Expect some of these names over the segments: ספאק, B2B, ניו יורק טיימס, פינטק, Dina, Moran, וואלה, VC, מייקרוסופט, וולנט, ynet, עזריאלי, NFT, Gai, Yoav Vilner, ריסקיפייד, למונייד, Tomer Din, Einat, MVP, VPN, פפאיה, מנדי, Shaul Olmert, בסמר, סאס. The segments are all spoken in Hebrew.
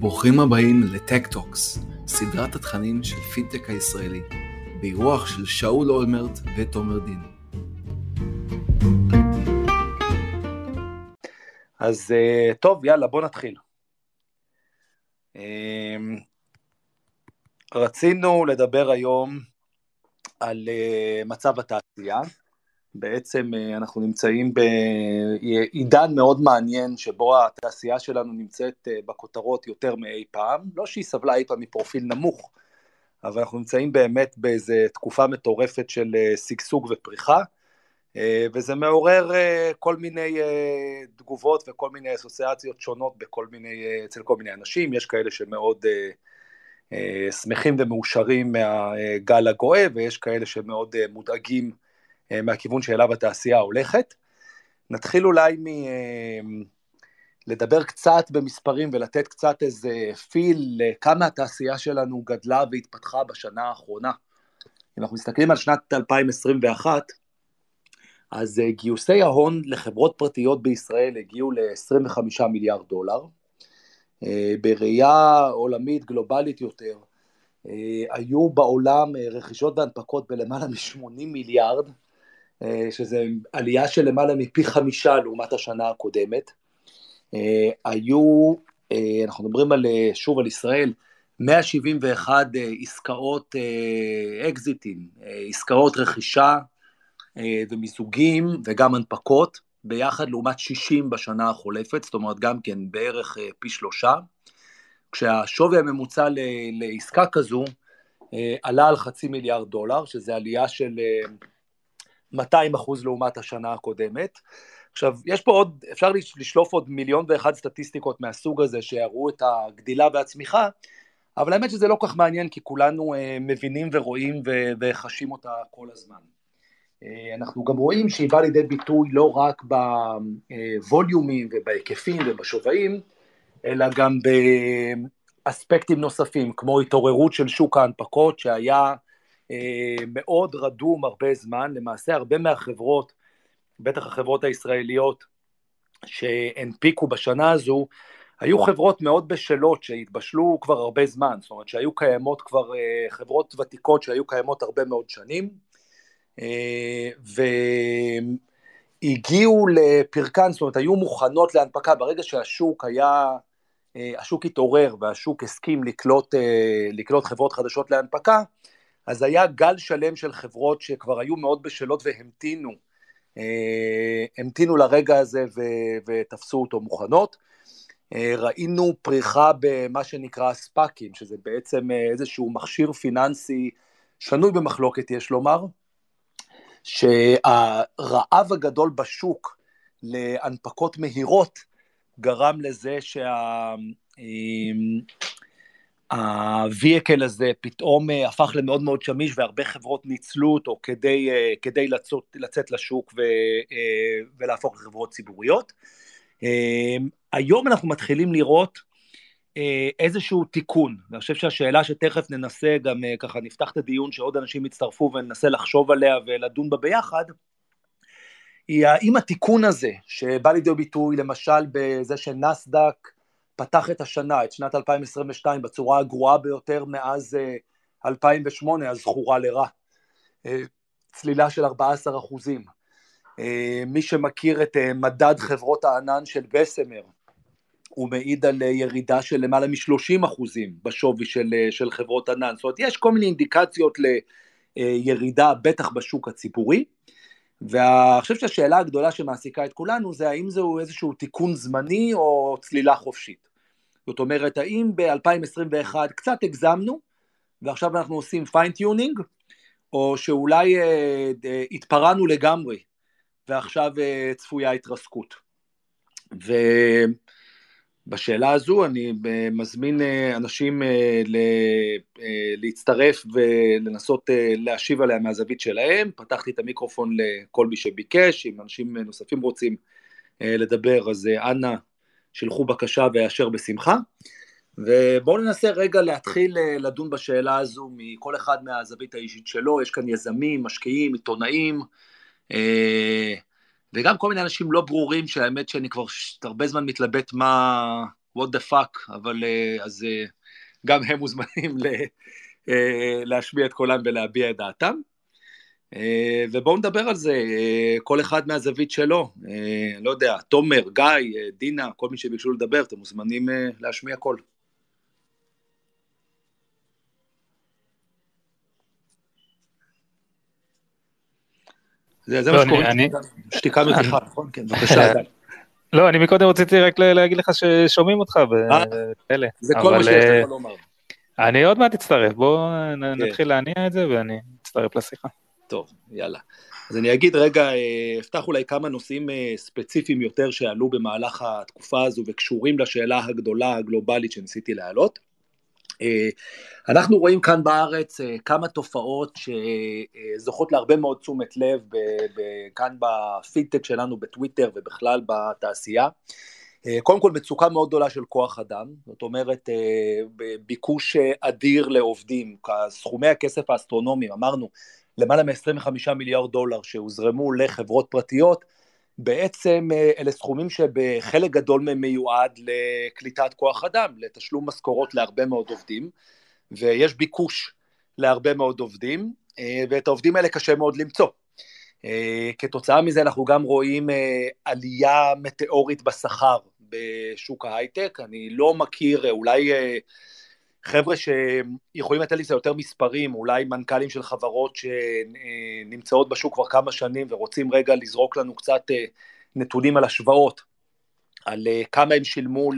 ברוכים הבאים לטק-טוקס, סדרת התכנים של פינטק הישראלי, באירוח של שאול אולמרט ותומר דין. אז טוב, יאללה, בוא נתחיל. רצינו לדבר היום על מצב התעשייה. בעצם אנחנו נמצאים בעידן מאוד מעניין שבו התעשייה שלנו נמצאת בכותרות יותר מאי פעם, לא שהיא סבלה אי פעם מפרופיל נמוך, אבל אנחנו נמצאים באמת באיזו תקופה מטורפת של סגסוג ופריחה, וזה מעורר כל מיני תגובות וכל מיני אסוציאציות שונות אצל כל מיני אנשים. יש כאלה שמאוד שמחים ומאושרים מהגל הגואה, ויש כאלה שמאוד מודאגים מהכיוון שאליו התעשייה הולכת. נתחיל אולי לדבר קצת במספרים ולתת קצת איזה פיל כמה התעשייה שלנו גדלה והתפתחה בשנה האחרונה. אם אנחנו מסתכלים על שנת 2021, אז גיוסי ההון לחברות פרטיות בישראל הגיעו ל$25 מיליארד, בראייה עולמית גלובלית יותר, היו בעולם רכישות והנפקות בלמעלה מ$80 מיליארד, שזה עלייה של למעלה מפי 5 לעומת השנה הקודמת. היו, אנחנו מדברים שוב על ישראל, 171 עסקאות אקזיטים, עסקאות רכישה ומיזוגים וגם הנפקות, ביחד לעומת 60 בשנה החולפת, זאת אומרת גם כן בערך פי 3, כשהשווי הממוצע לעסקה כזו עלה על $0.5 מיליארד, שזה עלייה של 200% לעומת השנה הקודמת. עכשיו, יש פה עוד, אפשר לשלוף עוד 1,001,000 סטטיסטיקות מהסוג הזה, שיראו את הגדילה והצמיחה, אבל האמת שזה לא כך מעניין, כי כולנו מבינים ורואים וחשים אותה כל הזמן. אנחנו גם רואים שהיא באה לידי ביטוי לא רק בווליומים ובהיקפים ובשוויים, אלא גם באספקטים נוספים, כמו התעוררות של שוק ההנפקות, שהיה מאוד רדום הרבה זמן. למעשה הרבה מהחברות, בטח החברות הישראליות שהנפיקו בשנה הזו, היו חברות מאוד בשלות שהתבשלו כבר הרבה זמן, זאת אומרת שהיו קיימות כבר, חברות ותיקות שהיו קיימות הרבה מאוד שנים, והגיעו לפרקן, זאת אומרת היו מוכנות להנפקה. ברגע שהשוק היה, השוק התעורר והשוק הסכים לקלוט חברות חדשות להנפקה, אז היה גל שלם של חברות שכבר היו מאוד בשלות והמתינו, המתינו לרגע הזה ותפסו אותו מוכנות. ראינו פריחה במה שנקרא ספאקים, שזה בעצם איזשהו מכשיר פיננסי שנוי במחלוקת, יש לומר, שהרעב הגדול בשוק להנפקות מהירות גרם לזה הוויקל הזה פתאום הפך למאוד מאוד שמיש, והרבה חברות ניצלו אותו כדי לצאת לשוק ולהפוך לחברות ציבוריות. היום אנחנו מתחילים לראות איזשהו תיקון, ואני חושב שהשאלה שתכף ננסה גם ככה נפתח את הדיון שעוד אנשים יצטרפו וננסה לחשוב עליה ולדון בה ביחד, היא האם התיקון הזה שבא לידי ביטוי למשל בזה שנסדק פתח את השנה, את שנת 2022, בצורה הגרועה ביותר מאז 2008, הזכורה לרע, צלילה של 14%. מי שמכיר את מדד חברות הענן של בסמר, הוא מעיד על ירידה של למעלה מ-30% בשווי של חברות ענן. זאת אומרת, יש כל מיני אינדיקציות לירידה, בטח בשוק הציבורי, ואני חושב שהשאלה הגדולה שמעסיקה את כולנו, זה האם זהו איזשהו תיקון זמני או צלילה חופשית. זאת אומרת, האם ב-2021 קצת הגזמנו, ועכשיו אנחנו עושים פיינטיונינג, או שאולי התפרענו לגמרי, ועכשיו צפויה התרסקות. בשאלה הזו אני מזמין אנשים להצטרף ולנסות להשיב עליה מהזווית שלהם. פתחתי את המיקרופון לכל מי שביקש, אם אנשים נוספים רוצים לדבר, אז אנא שלחו בקשה ויאשר בשמחה. ובואו ננסה רגע להתחיל לדון בשאלה הזו מכל אחד מהזווית האישית שלו. יש כאן יזמים, משקיעים, עיתונאים, וגם כל מיני אנשים לא ברורים, שהאמת שאני כבר הרבה זמן מתלבט מה what the fuck, אבל אז גם הם מוזמנים להשמיע את קולם ולהביע את דעתם, ובואו נדבר על זה, כל אחד מהזווית שלו, לא יודע, תומר, גיא, דינה, כל מי שביקשו לדבר, אתם מוזמנים להשמיע קול. זה מה שקוראים, שתיקה מתיחה, נכון? כן, בבקשה. לא, אני מקודם רציתי רק להגיד לך ששומעים אותך. זה כל מה שיש לך לומר. אני עוד מעט אצטרף, בואו נתחיל להניע את זה ואני אצטרף לשיחה. טוב, יאללה. אז אני אגיד רגע, אפתח אולי כמה נושאים ספציפיים יותר שעלו במהלך התקופה הזו וקשורים לשאלה הגדולה הגלובלית שניסיתי להעלות. אנחנו רואים כאן בארץ כמה תופעות שזוכות להרבה מאוד תשומת לב כאן בפידטק שלנו בטוויטר ובכלל בתעשייה. קודם כל מצוקה מאוד גדולה של כוח אדם, זאת אומרת ביקוש אדיר לעובדים, סכומי הכסף האסטרונומיים, אמרנו למעלה מ-25 מיליארד דולר שהוזרמו לחברות פרטיות, בעצם אלה סכומים שבחלק גדול מהם מיועד לקליטת כוח אדם, לתשלום משכורות להרבה מאוד עובדים, ויש ביקוש להרבה מאוד עובדים, ואת העובדים האלה קשה מאוד למצוא. כתוצאה מזה אנחנו גם רואים עלייה מטאורית בשכר בשוק ההייטק, אני לא מכיר, אולי חבר'ה שיכולים לתת לי זה יותר מספרים, אולי מנכ"לים של חברות שנמצאות בשוק כבר כמה שנים, ורוצים רגע לזרוק לנו קצת נתונים על השוואות, על כמה הם שילמו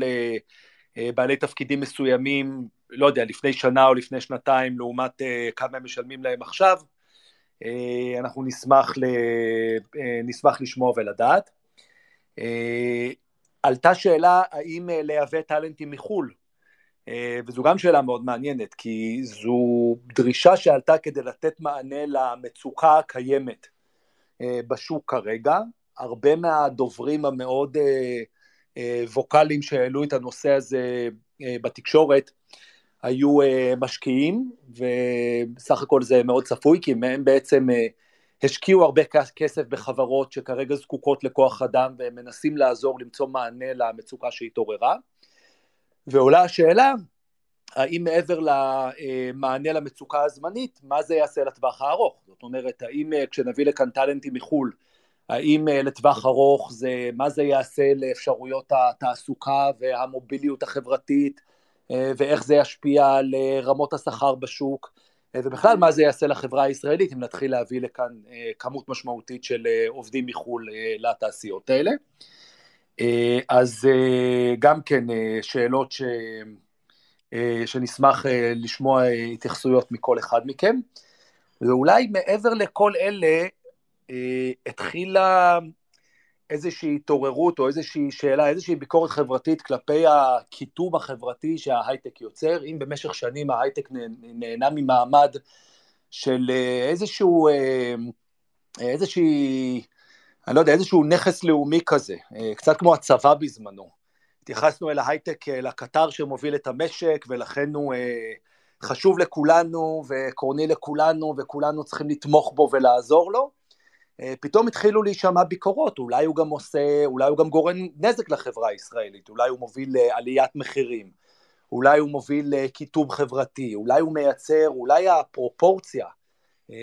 לבעלי תפקידים מסוימים, לא יודע, לפני שנה או לפני שנתיים, לעומת כמה הם משלמים להם עכשיו, אנחנו נשמח לשמוע ולדעת. עלתה שאלה, האם להיווה טלנטים מחול? וזו גם שאלה מאוד מעניינת, כי זו דרישה שעלתה כדי לתת מענה למצוקה הקיימת בשוק כרגע. הרבה מהדוברים המאוד ווקליים שהעלו את הנושא הזה בתקשורת, היו משקיעים, ובסך הכל זה מאוד צפוי, כי הם בעצם השקיעו הרבה כסף בחברות שכרגע זקוקות לכוח אדם, והם מנסים לעזור למצוא מענה למצוקה שהתעוררה. ועולה השאלה, האם מעבר למענה למצוקה הזמנית, מה זה יעשה לטווח הארוך? זאת אומרת, האם כשנביא לכאן טלנטים מחול, האם לטווח ארוך, מה זה יעשה לאפשרויות התעסוקה והמוביליות החברתית, ואיך זה ישפיע על רמות השכר בשוק, ובכלל מה זה יעשה לחברה הישראלית, אם נתחיל להביא לכאן כמות משמעותית של עובדים מחול לתעשיות האלה. אז גם כן שאלות שנשמח לשמוע התייחסויות מכל אחד מכם, ואולי מעבר לכל אלה התחילה איזושהי התעוררות או איזושהי שאלה, איזושהי ביקורת חברתית כלפי הקיטוב החברתי שההייטק יוצר. אם במשך שנים ההייטק נהנה ממעמד של איזשהו נכס לאומי כזה, קצת כמו הצבא בזמנו, התייחסנו אל ההייטק, לקטר שמוביל את המשק, ולכן הוא חשוב לכולנו, וקורני לכולנו, וכולנו צריכים לתמוך בו ולעזור לו. פתאום התחילו להישמע ביקורות, אולי הוא גם עושה, אולי הוא גם גורם נזק לחברה הישראלית, אולי הוא מוביל לעליית מחירים, אולי הוא מוביל לקיטוב חברתי, אולי הוא מייצר, אולי הפרופורציה,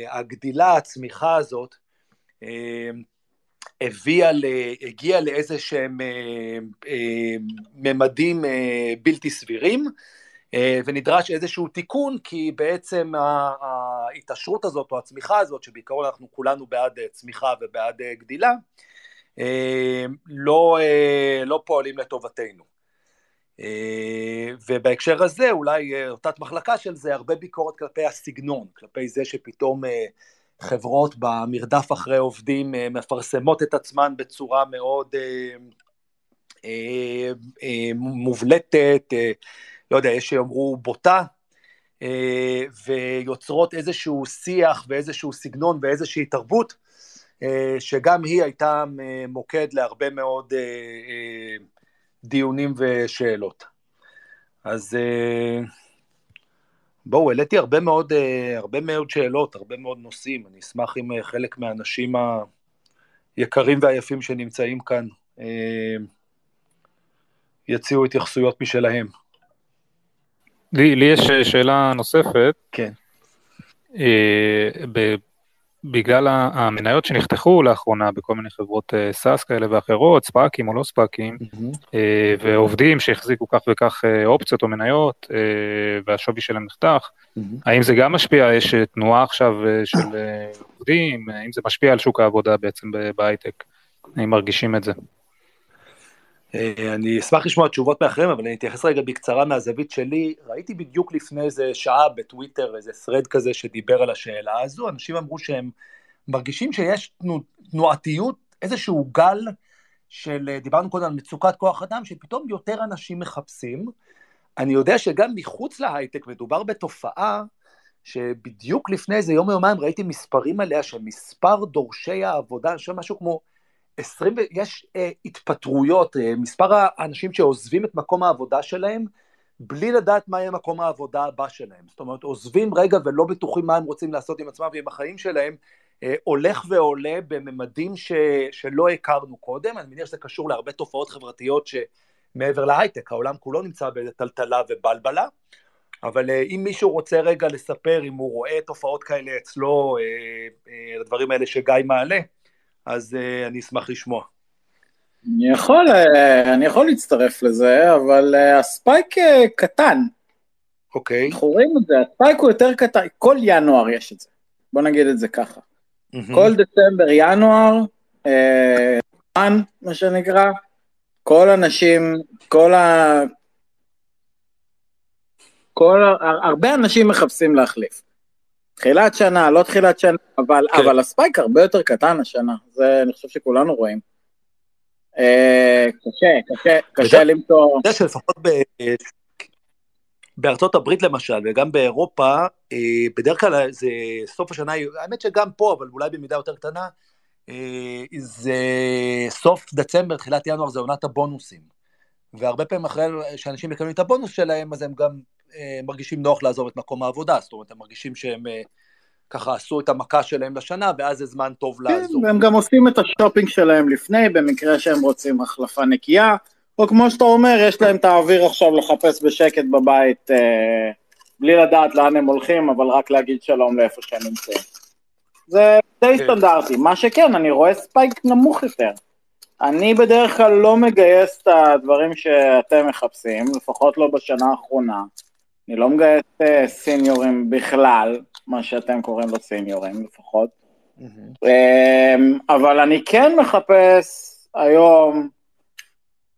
הגדילה, הצמיחה הזאת, הגיע לאיזה שהם ממדים בלתי סבירים, ונדרש איזשהו תיקון, כי בעצם ההתעשרות הזאת או הצמיחה הזאת, שבעיקרון אנחנו כולנו בעד צמיחה ובעד גדילה, לא פועלים לטובתנו. ובהקשר הזה, אולי אותת מחלקה של זה, הרבה ביקורת כלפי הסגנון, כלפי זה שפתאום חברות במרדף אחרי עובדים מפרסמות את עצמן בצורה מאוד מובלטת, לא יודע, יש שאומרו בוטה, ויוצרות איזשהו שיח ואיזשהו סגנון ואיזושהי תרבות, שגם היא הייתה מוקד להרבה מאוד דיונים ושאלות. אז בואו, העליתי הרבה מאוד שאלות, הרבה מאוד נושאים, אני אשמח אם חלק מהאנשים היקרים והיפים שנמצאים כאן יציעו התייחסויות משלהם. לי יש שאלה נוספת. כן. בגלל המניות שנחתכו לאחרונה בכל מיני חברות סאס כאלה ואחרות, ספאקים או לא ספאקים, ועובדים שהחזיקו כך וכך אופציות או מניות, והשווי שלהם נחתך, האם זה גם משפיע, יש תנועה עכשיו של עובדים, האם זה משפיע על שוק העבודה בעצם בהייטק, האם מרגישים את זה? אני אשמח לשמוע תשובות מאחרים, אבל אני אתייחס רגע בקצרה מהזווית שלי. ראיתי בדיוק לפני איזה שעה בטוויטר, איזה thread כזה שדיבר על השאלה הזו, אנשים אמרו שהם מרגישים שיש תנועתיות, איזשהו גל של, דיברנו קודם על מצוקת כוח אדם, שפתאום יותר אנשים מחפשים. אני יודע שגם מחוץ להייטק מדובר בתופעה, שבדיוק לפני איזה יום או יומיים ראיתי מספרים עליה, שמספר דורשי העבודה, שמשהו כמו 20, יש התפטרויות, מספר האנשים שעוזבים את מקום העבודה שלהם, בלי לדעת מה יהיה מקום העבודה הבא שלהם. זאת אומרת, עוזבים רגע ולא בטוחים מה הם רוצים לעשות עם עצמם ועם החיים שלהם, הולך ועולה בממדים שלא הכרנו קודם. אני מניח שזה קשור להרבה תופעות חברתיות שמעבר להייטק, העולם כולו נמצא בטלטלה ובלבלה, אבל אם מישהו רוצה רגע לספר, אם הוא רואה תופעות כאלה אצלו, הדברים האלה שגיא מעלה, אז אני אשמח לשמוע. אני יכול להצטרף לזה, אבל הספייק קטן. אוקיי. אנחנו רואים את זה, הספייק הוא יותר קטן, כל ינואר יש את זה. בוא נגיד את זה ככה. כל דצמבר, ינואר, מה שנקרא, כל אנשים, הרבה אנשים מחפשים להחליף. תחילת שנה, לא תחילת שנה, אבל הספייק הרבה יותר קטן השנה, זה אני חושב שכולנו רואים. קשה למצוא. זה שלפחות בארצות הברית למשל, וגם באירופה, בדרך כלל זה סוף השנה, האמת שגם פה, אבל אולי במידה יותר קטנה, זה סוף דצמבר, תחילת ינואר, זה עונת הבונוסים. והרבה פעמים אחרי שאנשים מקבלים את הבונוס שלהם, אז הם גם מרגישים נוח לעזוב את מקום העבודה, זאת אומרת, הם מרגישים שהם ככה עשו את המכה שלהם לשנה, ואז זה זמן טוב לעזוב. והם גם עושים את השופינג שלהם לפני, במקרה שהם רוצים החלפה נקייה, או כמו שאתה אומר, יש להם את האוויר עכשיו לחפש בשקט בבית, בלי לדעת לאן הם הולכים, אבל רק להגיד שלום לאיפה שהם נמצאים. זה די סטנדרטי, מה שכן, אני רואה ספייק נמוך יותר. אני בדרך כלל לא מגייס את הדברים שאתם מחפשים, לפחות לא בשנה האחרונה. אני לא מגייס סיניורים בכלל, מה שאתם קוראים לו סיניורים לפחות, אבל אני כן מחפש היום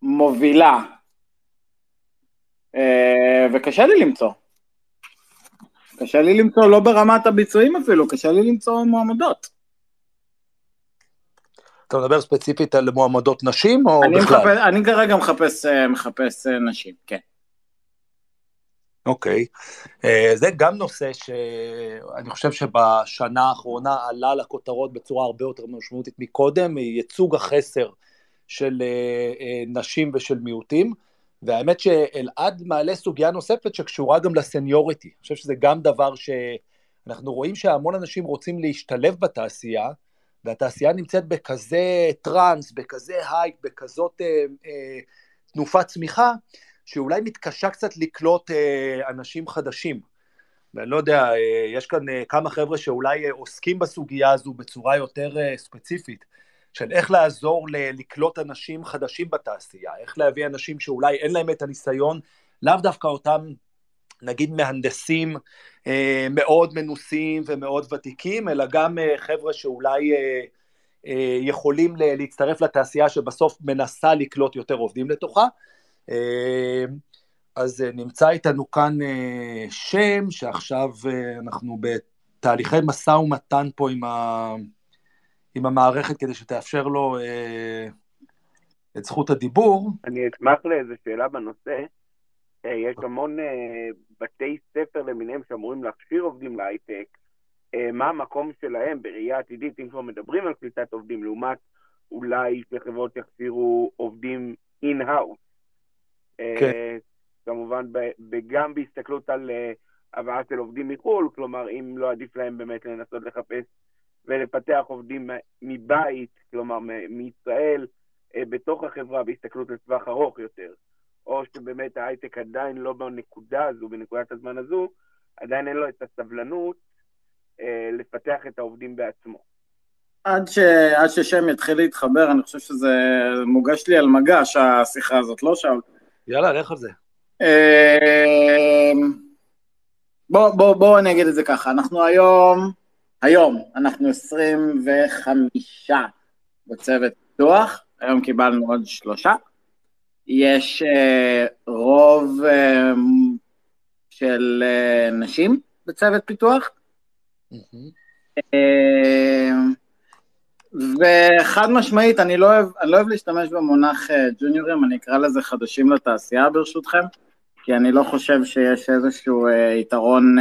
מובילה, וקשה לי למצוא. קשה לי למצוא, לא ברמת הביצועים אפילו, קשה לי למצוא מועמדות. אתה מדבר ספציפית על מועמדות נשים או בכלל? אני כרגע מחפש נשים, כן. אוקיי, זה גם נושא שאני חושב שבשנה האחרונה עלה לכותרות בצורה הרבה יותר משמעותית מקודם, ייצוג החסר של נשים ושל מיעוטים, והאמת שאלעד מעלה סוגיה נוספת שקשורה גם לסניוריטי, אני חושב שזה גם דבר שאנחנו רואים שהמון אנשים רוצים להשתלב בתעשייה, והתעשייה נמצאת בכזה טרנס, בכזה הייק, בכזאת תנופת צמיחה, שאולי מתקשה קצת לקלוט אנשים חדשים. ואני לא יודע, יש כאן כמה חבר'ה שאולי עוסקים בסוגיה הזו בצורה יותר ספציפית, של איך לעזור לקלוט אנשים חדשים בתעשייה, איך להביא אנשים שאולי אין להם את הניסיון, לאו דווקא אותם, נגיד מהנדסים מאוד מנוסים ומאוד ותיקים, אלא גם חבר'ה שאולי יכולים להצטרף לתעשייה שבסוף מנסה לקלוט יותר עובדים לתוכה. אז נמצא איתנו כאן שם, שעכשיו אנחנו בתהליכי משא ומתן פה עם המערכת, כדי שתאפשר לו את זכות הדיבור. אני אשמח לאיזו שאלה בנושא. יש המון בתי ספר למיניהם שאמורים להכשיר עובדים להייטק, מה המקום שלהם בראייה עתידית, אם כבר מדברים על קליטת עובדים, לעומת אולי שחברות יכשירו עובדים אין-האוס. כמובן, גם בהסתכלות על הבאה של עובדים מחול, כלומר, אם לא עדיף להם באמת לנסות לחפש ולפתח עובדים מבית, כלומר, מישראל, בתוך החברה, בהסתכלות לטווח ארוך יותר. או שבאמת ההייטק עדיין לא בנקודה הזו, בנקודת הזמן הזו, עדיין אין לו את הסבלנות לפתח את העובדים בעצמו. עד ששם יתחיל להתחבר, אני חושב שזה מוגש לי על מגש, השיחה הזאת, לא שאול? יאללה, נלך על זה. בוא נגיד את זה ככה, אנחנו היום, אנחנו 25 בצוות פיתוח, היום קיבלנו עוד 3, יש רוב של נשים בצוות פיתוח, וחד משמעית, אני לא אוהב להשתמש במונח ג'וניורים, אני אקרא לזה חדשים לתעשייה ברשותכם, כי אני לא חושב שיש איזשהו יתרון,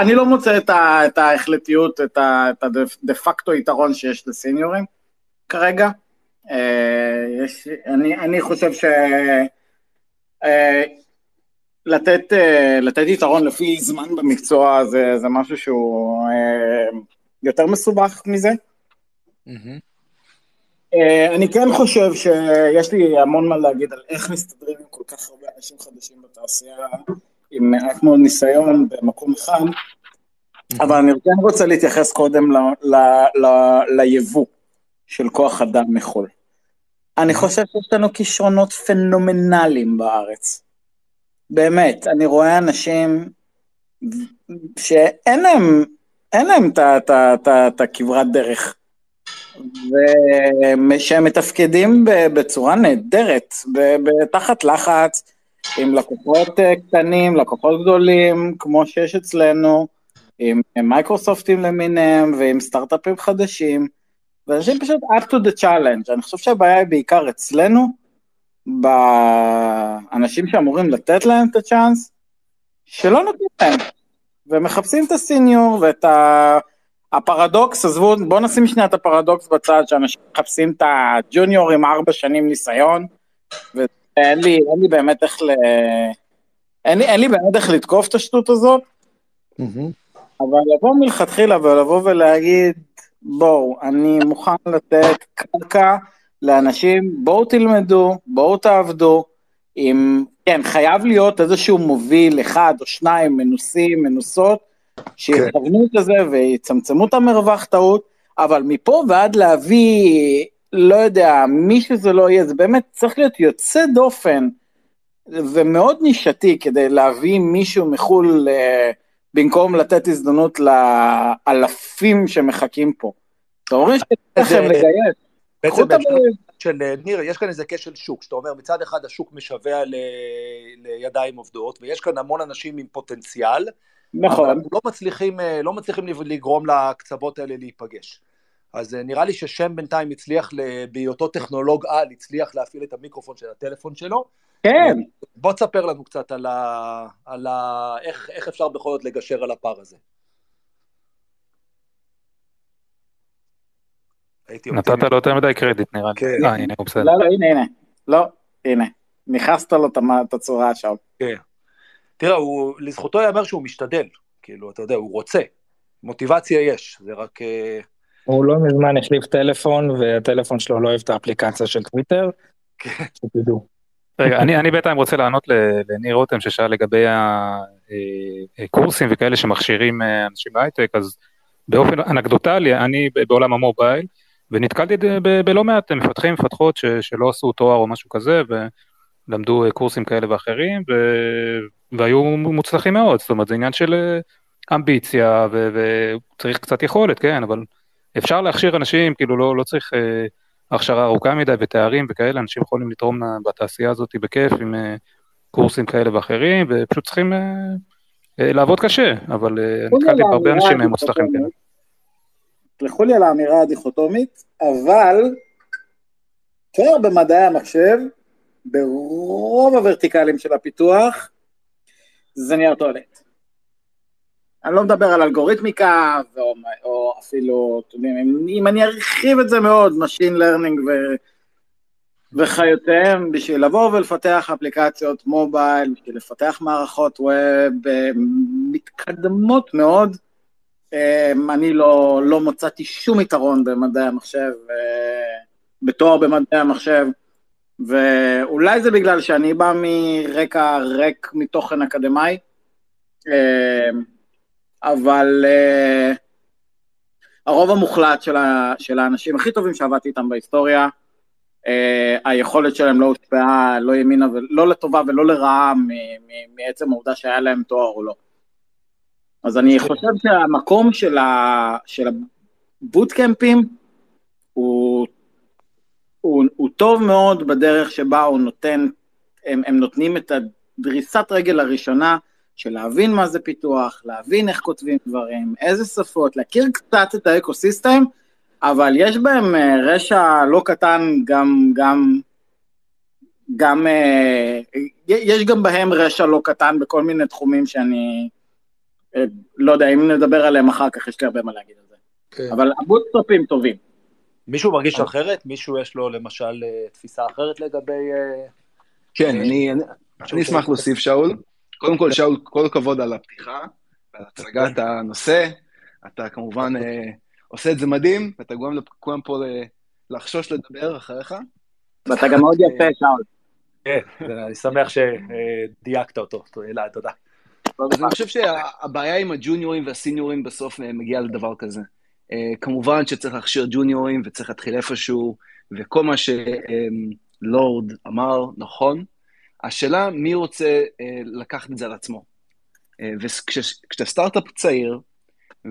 אני לא מוצא את ההחלטיות, את הדפקטו יתרון שיש לסיניורים כרגע, אני חושב לתת יתרון לפי זמן במקצוע זה משהו שהוא יותר מסובך מזה. אני כן חושב שיש לי המון מה להגיד על איך מסתדרים עם כל כך הרבה אנשים חדשים בתעשייה, עם מעט מאוד ניסיון במקום אחד, אבל אני כן רוצה להתייחס קודם ליבוא של כוח אדם מחול. אני חושב שיש לנו כישרונות פנומנליים בארץ. באמת, אני רואה אנשים שאין להם את הכברת דרך, ושהם מתפקדים בצורה נהדרת, תחת לחץ, עם לקוחות קטנים, לקוחות גדולים, כמו שיש אצלנו, עם מייקרוסופטים למיניהם, ועם סטארט-אפים חדשים, ואנשים פשוט up to the challenge. אני חושב שהבעיה היא בעיקר אצלנו, באנשים שאמורים לתת להם את הצ'אנס, שלא נותנים להם, ומחפשים את הסיניור ואת הפרדוקס, עזבו, בואו נשים שנייה את הפרדוקס בצד, שאנשים מחפשים את הג'וניור עם 4 שנים ניסיון, ואין לי באמת איך אין לי באמת איך לתקוף את השטות הזאת, אבל לבוא מלכתחילה ולבוא ולהגיד, בואו, אני מוכן לתת קרקע לאנשים, בואו תלמדו, בואו תעבדו, כן, חייב להיות איזשהו מוביל, 1 או 2 מנוסים, מנוסות, שיתבנו את זה ויצמצמו את המרווח טעות, אבל מפה ועד להביא, לא יודע, מי שזה לא יהיה, זה באמת צריך להיות יוצא דופן, ומאוד נישתי כדי להביא מישהו מחול, במקום לתת הזדמנות לאלפים שמחכים פה. אתה אומר שצריכם לגייס. בעצם של ניר, יש כאן איזה כשל שוק, שאתה אומר מצד אחד השוק משווה לידיים עובדות, ויש כאן המון אנשים עם פוטנציאל, נכון. אבל לא מצליחים לגרום לקצוות האלה להיפגש. אז נראה לי ששם בינתיים הצליח, בהיותו טכנולוג על, הצליח להפעיל את המיקרופון של הטלפון שלו. כן. בוא תספר לנו קצת על איך אפשר בכל זאת לגשר על הפער הזה. נתת לו יותר מדי קרדיט, נראה לי. לא, הנה, הוא בסדר. לא, הנה. לא, הנה. נכנסת לו את הצורה עכשיו. כן. תראה, לזכותו יאמר שהוא משתדל. כאילו, אתה יודע, הוא רוצה. מוטיבציה יש, זה רק... הוא לא מזמן החליף טלפון, והטלפון שלו לא אוהב את האפליקציה של טוויטר. כן. שתדעו. רגע, אני בינתיים רוצה לענות לניר רותם, ששאל לגבי הקורסים וכאלה שמכשירים אנשים להייטק, אז באופן אנקדוטלי, אני בעולם המובייל, ונתקלתי בלא מעט מפתחים ומפתחות שלא עשו תואר או משהו כזה, ולמדו קורסים כאלה ואחרים, והיו מוצלחים מאוד, זאת אומרת, זה עניין של אמביציה, וצריך קצת יכולת, כן, אבל אפשר להכשיר אנשים, כאילו לא צריך הכשרה ארוכה מדי, ותארים וכאלה, אנשים יכולים לתרום בתעשייה הזאת בכיף, עם קורסים כאלה ואחרים, ופשוט צריכים לעבוד קשה, אבל נתקלתי הרבה אנשים מוצלחים כאלה. תלכו לי על האמירה הדיכוטומית, אבל תואר במדעי המחשב, ברוב הוורטיקלים של הפיתוח, זה נייר טואלט. אני לא מדבר על אלגוריתמיקה, או אפילו, אם אני ארחיב את זה מאוד, Machine Learning וחיותיהם, בשביל לבוא ולפתח אפליקציות מובייל, בשביל לפתח מערכות ווב, מתקדמות מאוד, אני לא מצאתי שום יתרון במדעי המחשב, בתואר במדעי המחשב, ואולי זה בגלל שאני בא מרקע ריק מתוכן אקדמי, אבל הרוב המוחלט של האנשים הכי טובים שעבדתי איתם בהיסטוריה, היכולת שלהם לא הושפעה, לא ימינה, לא לטובה ולא לרעה, מעצם העובדה שהיה להם תואר או לא. אז אני חושב שהמקום של הבוטקמפים הוא טוב מאוד בדרך שבה הוא נותן, הם נותנים את הדריסת רגל הראשונה של להבין מה זה פיתוח, להבין איך כותבים דברים, איזה שפות, להכיר קצת את האקוסיסטם, אבל יש בהם רשע לא קטן, גם יש גם בהם רשע לא קטן בכל מיני תחומים שאני לא יודע, אם נדבר עליהם אחר כך, יש לי הרבה מה להגיד על זה. כן. אבל הבוטסטופים טובים. מישהו מרגיש אחרת? מישהו יש לו למשל תפיסה אחרת לגבי... כן, אני אשמח להוסיף, שאול. קודם כל, שאול, כל כבוד על הפתיחה, על הצגת הנושא. אתה כמובן עושה את זה מדהים, ואתה גם לכולם פה לחשוש לדבר אחריך. ואתה גם מאוד יפה, שאול. כן, אני שמח שדייקת אותו. תודה. אז אני חושב שהבעיה עם הג'וניורים והסיניורים בסוף מגיעה לדבר כזה. כמובן שצריך להכשיר ג'וניורים וצריך להתחיל איפשהו, וכל מה שלורד אמר נכון. השאלה מי רוצה לקחת את זה על עצמו. וכשאתה סטארט-אפ צעיר,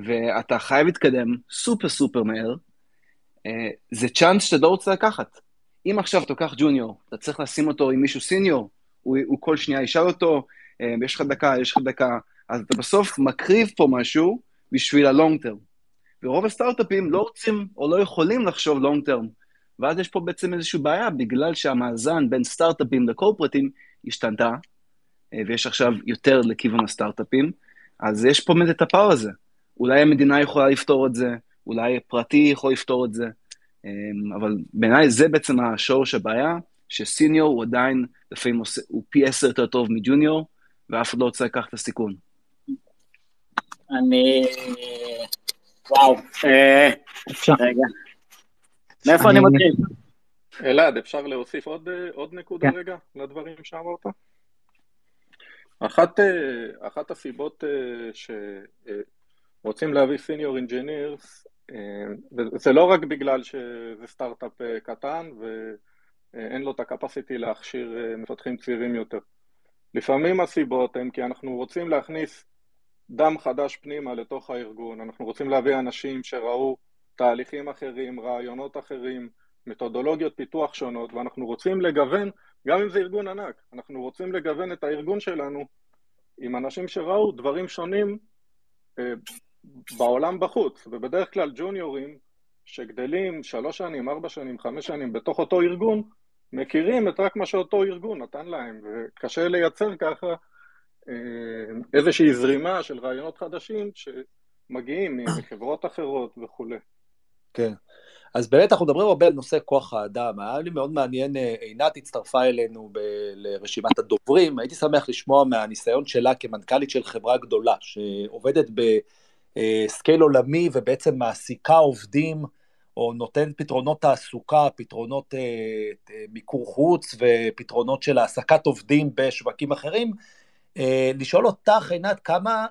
ואתה חייב להתקדם סופר סופר מהר, זה צ'אנס שאתה לא רוצה לקחת. אם עכשיו אתה לוקח ג'וניור, אתה צריך לשים אותו עם מישהו סיניור, הוא כל שנייה ישאל אותו, יש לך דקה, אז אתה בסוף מקריב פה משהו בשביל הלונג-טרם. ורוב הסטארט-אפים לא רוצים או לא יכולים לחשוב לונג-טרם, ואז יש פה בעצם איזושהי בעיה, בגלל שהמאזן בין סטארט-אפים לקורפרטים השתנתה, ויש עכשיו יותר לכיוון הסטארט-אפים, אז יש פה באמת את הפער הזה. אולי המדינה יכולה לפתור את זה, אולי פרטי יכול לפתור את זה, אבל בעיניי זה בעצם השורש הבעיה, שסיניור הוא עדיין, לפעמים הוא פי 10 יותר טוב מג'וניור, ואף לא רוצה לקחת סיכון. אני... וואו. אפשר. רגע. מאיפה אני מתחיל? אלעד, אפשר להוסיף עוד נקודה רגע לדברים שאמרת? אחת הסיבות שרוצים להביא סיניור אינג'ינירס, זה לא רק בגלל שזה סטארט-אפ קטן, ואין לו את הקפסיטי להכשיר מפתחים צעירים יותר. לפעמים הסיבות הן כי אנחנו רוצים להכניס דם חדש פנימה לתוך הארגון, אנחנו רוצים להביא אנשים שראו תהליכים אחרים, רעיונות אחרים, מתודולוגיות פיתוח שונות, ואנחנו רוצים לגוון, גם אם זה ארגון ענק, אנחנו רוצים לגוון את הארגון שלנו עם אנשים שראו דברים שונים בעולם בחוץ, ובדרך כלל ג'וניורים שגדלים 3 שנים, 4 שנים, 5 שנים בתוך אותו ארגון, מכירים את רק מה שאותו ארגון נתן להם, וקשה לייצר ככה איזושהי זרימה של רעיונות חדשים שמגיעים מחברות אחרות וכו'. כן, אז באמת אנחנו מדברים הרבה על נושא כוח האדם, היה לי מאוד מעניין, עינת הצטרפה אלינו לרשימת הדוברים, הייתי שמח לשמוע מהניסיון שלה כמנכ"לית של חברה גדולה, שעובדת בסקייל עולמי ובעצם מעסיקה עובדים, או נותן פתרונות תעסוקה, פתרונות מיקור חוץ, ופתרונות של העסקת עובדים בשווקים אחרים, לשאול אותך, עינת, כמה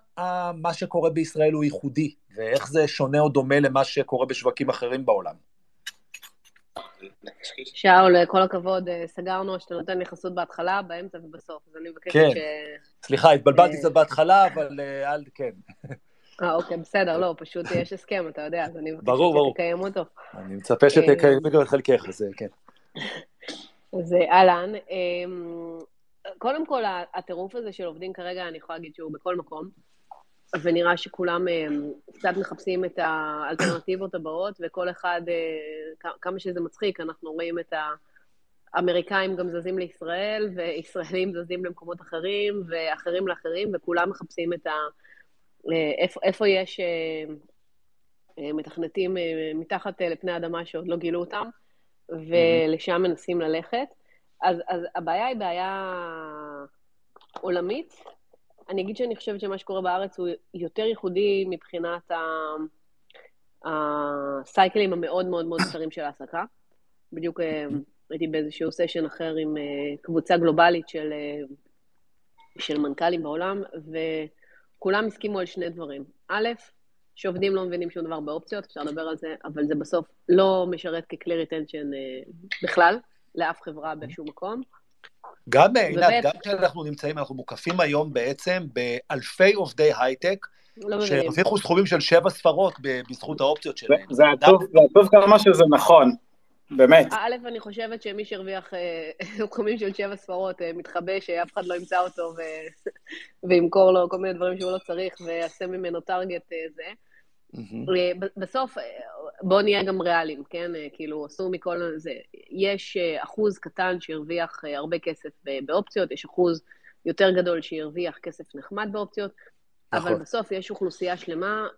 מה שקורה בישראל הוא ייחודי, ואיך זה שונה או דומה למה שקורה בשווקים אחרים בעולם? שאול, כל הכבוד, סגרנו, שאתה נותן לי חסות בהתחלה, באמצע ובסוף, אז אני מבקשת כן. סליחה, התבלבלתי קצת בהתחלה, אבל כן. אוקיי, בסדר, לא, פשוט יש הסכם, אתה יודע, אז אני מבקש שתקיים אותו. אני מצפה שתקיים את חלקך, אז כן. אז אלן, קודם כל, הטירוף הזה של עובדים כרגע, אני יכולה להגיד שהוא בכל מקום, ונראה שכולם קצת מחפשים את האלטרנטיבות הבאות, וכל אחד, כמה שזה מצחיק, אנחנו רואים את האמריקאים גם זזים לישראל, וישראלים זזים למקומות אחרים, ואחרים לאחרים, וכולם מחפשים את ה... איפה יש מתכנתים מתחת לפני האדמה שעוד לא גילו אותם, ולשם מנסים ללכת. אז הבעיה היא בעיה עולמית. אני אגיד שאני חושבת שמה שקורה בארץ הוא יותר ייחודי מבחינת הסייקלים המאוד מאוד מאוד קצרים של העסקה. בדיוק הייתי באיזשהו סשן אחר עם קבוצה גלובלית של מנכ"לים בעולם, וכולם הסכימו על שני דברים. א', שעובדים לא מבינים שום דבר באופציות, אפשר לדבר על זה, אבל זה בסוף לא משרת ככלי ריטנשן בכלל, לאף חברה בשום מקום. גם בעינת, גם כשאנחנו נמצאים, אנחנו מוקפים היום בעצם באלפי עובדי הייטק, שהרוויחו סכומים של 7 ספרות בזכות האופציות שלהם. זה הטוב כמה שזה נכון, באמת. א', אני חושבת שמי שהרוויח סכומים של 7 ספרות מתחבא, שאף אחד לא ימצא אותו וימכור לו כל מיני דברים שהוא לא צריך, ועשה ממנו טרגט זה. בסוף, בואו נהיה גם ריאליים, כן? כאילו, עשו מכל זה. יש אחוז קטן שהרוויח הרבה כסף באופציות, יש אחוז יותר גדול שהרוויח כסף נחמד באופציות, אבל בסוף יש אוכלוסייה שלמה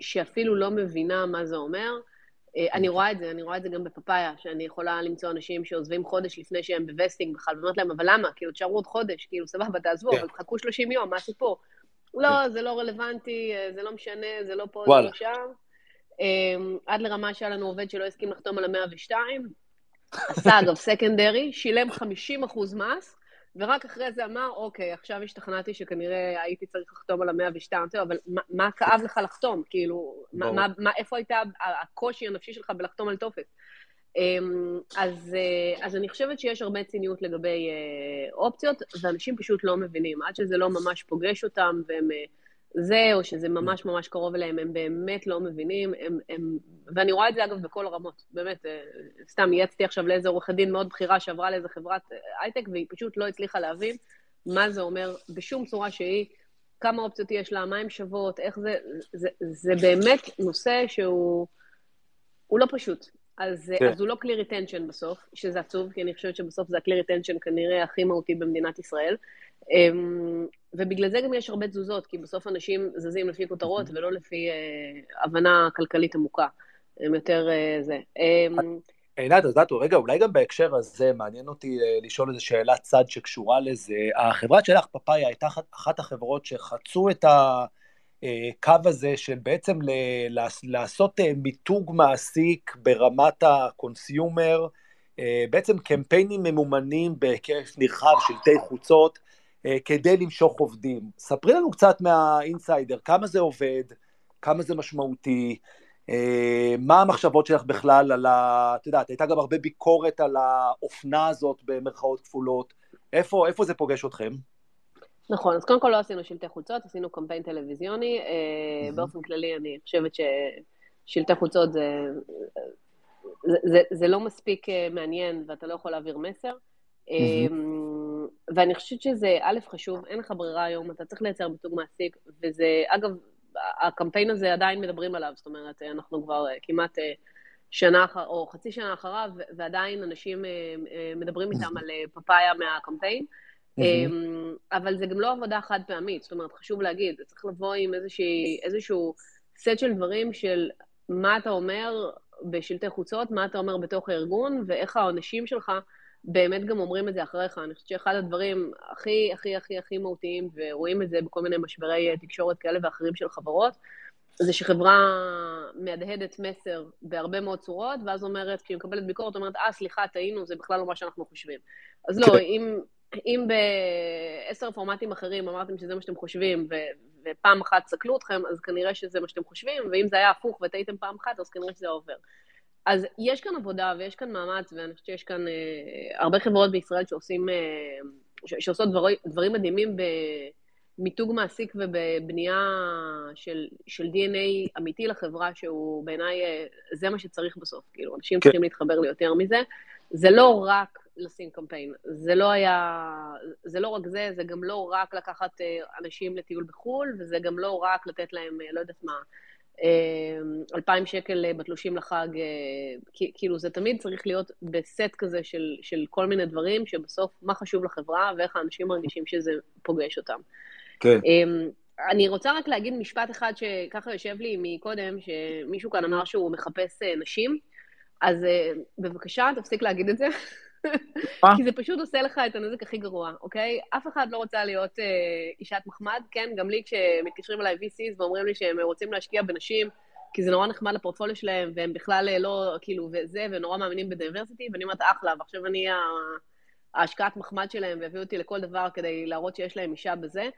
שאפילו לא מבינה מה זה אומר. אני רואה את זה, אני רואה את זה גם בפפאיה, שאני יכולה למצוא אנשים שעוזבים חודש לפני שהם בווסטינג, בכלל ואומרת להם, אבל למה? כאילו, תשארו עוד חודש, כאילו, סבבה, תעזבו, אבל תחכו 30 יום, מה הסיפור? לא, זה לא רלוונטי, זה לא משנה, זה לא פה, זה לא שם. עד לרמה שהיה לנו עובד שלא הסכים לחתום על 102, עשה אגב סקנדרי, שילם 50% מס, ורק אחרי זה אמר, אוקיי, עכשיו השתכנעתי שכנראה הייתי צריך לחתום על 102, אבל מה כאב לך לחתום? כאילו, איפה הייתה הקושי הנפשי שלך בלחתום על טופס? אז אני חושבת שיש הרבה ציניות לגבי אופציות, ואנשים פשוט לא מבינים, עד שזה לא ממש פוגש אותם, והם זה, או שזה ממש ממש קרוב אליהם, הם באמת לא מבינים, ואני רואה את זה אגב בכל הרמות, באמת, סתם יצאתי עכשיו לאיזה עורך הדין מאוד בכירה שעברה לאיזה חברת הייטק, והיא פשוט לא הצליחה להבין מה זה אומר בשום צורה שהיא, כמה אופציות יש לה, מה הן שוות, איך זה, זה באמת נושא שהוא לא פשוט. אז הוא לא כלי ריטנשן בסוף, שזה עצוב, כי אני חושבת שבסוף זה הכלי ריטנשן כנראה הכי מהותי במדינת ישראל, ובגלל זה גם יש הרבה תזוזות, כי בסוף אנשים זזים לפי כותרות ולא לפי הבנה כלכלית עמוקה, הם יותר זה. עינת, אז דעתו, רגע, אולי גם בהקשר הזה, מעניין אותי לשאול איזו שאלת צד שקשורה לזה, החברה שלך פפאיה הייתה אחת החברות שחצו את הקו הזה של בעצם לעשות מיתוג מעסיק ברמת הקונסיומר, בעצם קמפיינים ממומנים בהיקף נרחב של תי חוצות, כדי למשוך עובדים. ספרי לנו קצת מהאינסיידר, כמה זה עובד, כמה זה משמעותי, מה המחשבות שלך בכלל על ה... אתה יודעת, הייתה גם הרבה ביקורת על האופנה הזאת במרכאות כפולות, איפה זה פוגש אתכם? נכון, אז קודם כל לא עשינו שלטי חוצות, עשינו קמפיין טלוויזיוני, באופן כללי אני חושבת ששלטי חוצות זה לא מספיק מעניין, ואתה לא יכול להעביר מסר, ואני חושבת שזה א' חשוב, אין לך ברירה היום, אתה צריך לייצר מיתוג מעסיק, וזה, אגב, הקמפיין הזה עדיין מדברים עליו, זאת אומרת, אנחנו כבר כמעט שנה או חצי שנה אחריו, ועדיין אנשים מדברים איתם על פפאיה מהקמפיין, אבל זה גם לא עבודה חד פעמית, זאת אומרת, חשוב להגיד, אתה צריך לבוא עם איזשהו סט של דברים של מה אתה אומר בשלטי חוצות, מה אתה אומר בתוך הארגון, ואיך האנשים שלך באמת גם אומרים את זה אחריך. אני חושבת שאחד הדברים הכי, הכי, הכי, הכי מהותיים, ורואים את זה בכל מיני משברי תקשורת כאלה ואחרים של חברות, זה שחברה מהדהדת מסר בהרבה מאוד צורות, ואז אומרת, כשהיא מקבלת ביקורת, אומרת, סליחה, טעינו, זה בכלל לא מה שאנחנו חושבים. אז לא, אם ב10 פורמטים אחרים אמרתם שזה מה שאתם חושבים, ופעם אחת סקלו אתכם, אז כנראה שזה מה שאתם חושבים, ואם זה היה הפוך וטעיתם פעם אחת, אז כנראה שזה עובר. אז יש כאן עבודה ויש כאן מאמץ, ואני חושבת שיש כאן הרבה חברות בישראל שעושות דברים מדהימים במיתוג מעסיק ובבנייה של DNA אמיתי לחברה, שהוא בעיניי זה מה שצריך בסוף, כאילו אנשים צריכים להתחבר ליותר מזה, זה לא רק לשים קמפיין, זה לא רק זה, זה גם לא רק לקחת אנשים לטיול בחול, וזה גם לא רק לתת להם, לא יודעת מה, 2,000 שקל בתלושים לחג, כאילו זה תמיד צריך להיות בסט כזה של כל מיני דברים, שבסוף מה חשוב לחברה, ואיך האנשים מרגישים שזה פוגש אותם. כן. אני רוצה רק להגיד משפט אחד שככה יושב לי מקודם, שמישהו כאן אמר שהוא מחפש נשים, אז בבקשה תפסיק להגיד את זה, כי זה פשוט עושה לך את הנזק הכי גרוע, אוקיי? אף אחד לא רוצה להיות אישת מחמד, כן? גם לי כשמתקשרים אליי VCs ואומרים לי שהם רוצים להשקיע בנשים, כי זה נורא נחמד לפורטפוליו שלהם, והם בכלל לא, כאילו, וזה, ונורא מאמינים בדייברסיטי, ואני אומרת, אחלה, ועכשיו אני ההשקעת מחמד שלהם, והביאו אותי לכל דבר כדי להראות שיש להם אישה בזה.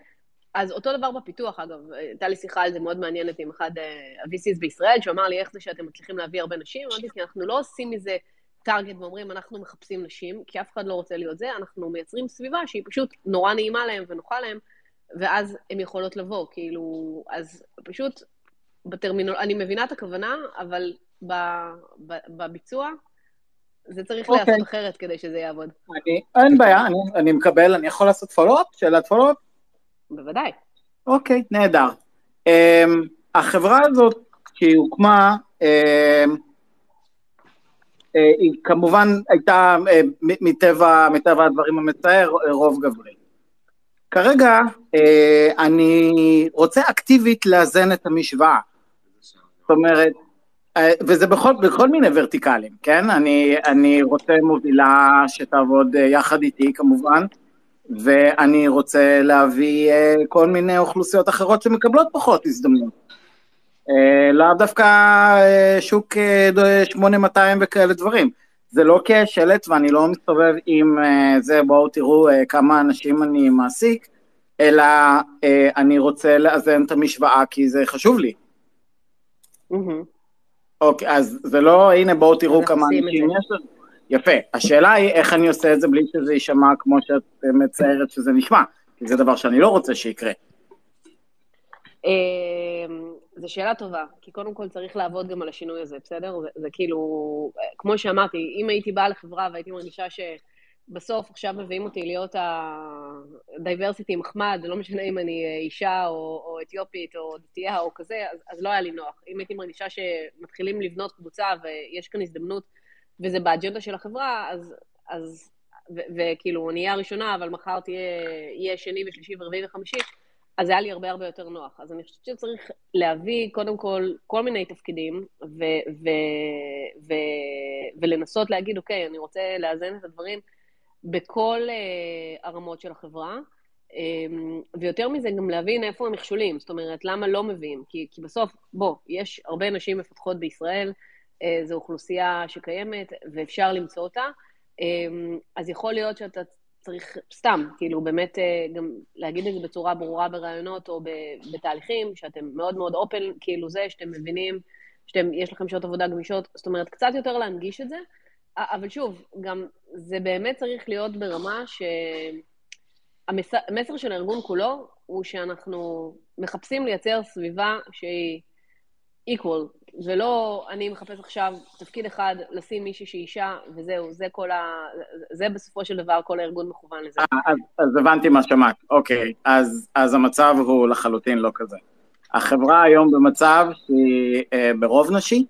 אז אותו דבר בפיתוח, אגב, הייתה לי שיחה על זה מאוד מעניינת עם אחד ה-VCs בישראל, שאמר לי, איך זה שאתם מצליחים להביא הרבה נשים? אמרתי, כי אנחנו לא עושים מזה טרגט ואומרים, אנחנו מחפשים נשים, כי אף אחד לא רוצה להיות זה, אנחנו מייצרים סביבה שהיא פשוט נורא נעימה להם ונוחה להם, ואז הן יכולות לבוא, כאילו, אז פשוט בטרמינול, אני מבינה את הכוונה, אבל בביצוע, זה צריך okay. לעשות אחרת כדי שזה יעבוד. אין בעיה, אני מקבל, אני יכול לעשות פולו-אפ, שאלת פולו-אפ? בוודאי. אוקיי, נהדר. החברה הזאת, כשהיא הוקמה, היא כמובן הייתה מטבע הדברים המצער, רוב גברי. כרגע אני רוצה אקטיבית לאזן את המשוואה. זאת אומרת, וזה בכל מיני ורטיקלים, כן? אני רוצה מובילה שתעבוד יחד איתי כמובן, ואני רוצה להביא כל מיני אוכלוסיות אחרות שמקבלות פחות הזדמנות. לאו דווקא שוק 8200 וכאלה דברים. זה לא כשלט, ואני לא מסתובב עם זה, בואו תראו כמה אנשים אני מעסיק, אלא אני רוצה לאזן את המשוואה, כי זה חשוב לי. אוקיי, אז זה לא, הנה בואו תראו כמה אנשים יש לנו. יפה, השאלה היא איך אני עושה את זה בלי שזה יישמע כמו שאת מציירת שזה נשמע, כי זה דבר שאני לא רוצה שיקרה. זו שאלה טובה, כי קודם כל צריך לעבוד גם על השינוי הזה, בסדר? זה כאילו, כמו שאמרתי, אם הייתי באה לחברה והייתי מרגישה שבסוף עכשיו מביאים אותי להיות הדייברסיטי מחמד, לא משנה אם אני אישה או אתיופית או דתייה או כזה, אז לא היה לי נוח. אם הייתי מרגישה שמתחילים לבנות קבוצה ויש כאן הזדמנות, וזה באג'נדה של החברה, אז וכאילו אני אהיה הראשונה, אבל מחר תהיה שני ושלישי ורביעי וחמישי, אז היה לי הרבה הרבה יותר נוח. אז אני חושבת שצריך להביא קודם כל מיני תפקידים, ולנסות להגיד, אוקיי, אני רוצה לאזן את הדברים בכל הרמות של החברה, ויותר מזה גם להבין איפה המכשולים, זאת אומרת, למה לא מביאים? כי בסוף, בוא, יש הרבה נשים מפתחות בישראל, זו אוכלוסייה שקיימת, ואפשר למצוא אותה, אז יכול להיות שאתה צריך סתם, כאילו באמת גם להגיד את זה בצורה ברורה ברעיונות או בתהליכים, שאתם מאוד מאוד אופן, כאילו זה, שאתם מבינים, יש לכם שעות עבודה גמישות, זאת אומרת, קצת יותר להנגיש את זה, אבל שוב, גם זה באמת צריך להיות ברמה שהמסר של הארגון כולו, הוא שאנחנו מחפשים לייצר סביבה שהיא equal, ולא אני מחפש עכשיו תפקיד אחד, לשים מישהי שהיא אישה, וזהו, זה בסופו של דבר כל הארגון מכוון לזה. אז הבנתי מה שמעת, אוקיי, אז המצב הוא לחלוטין לא כזה. החברה היום במצב שהיא ברוב נשי,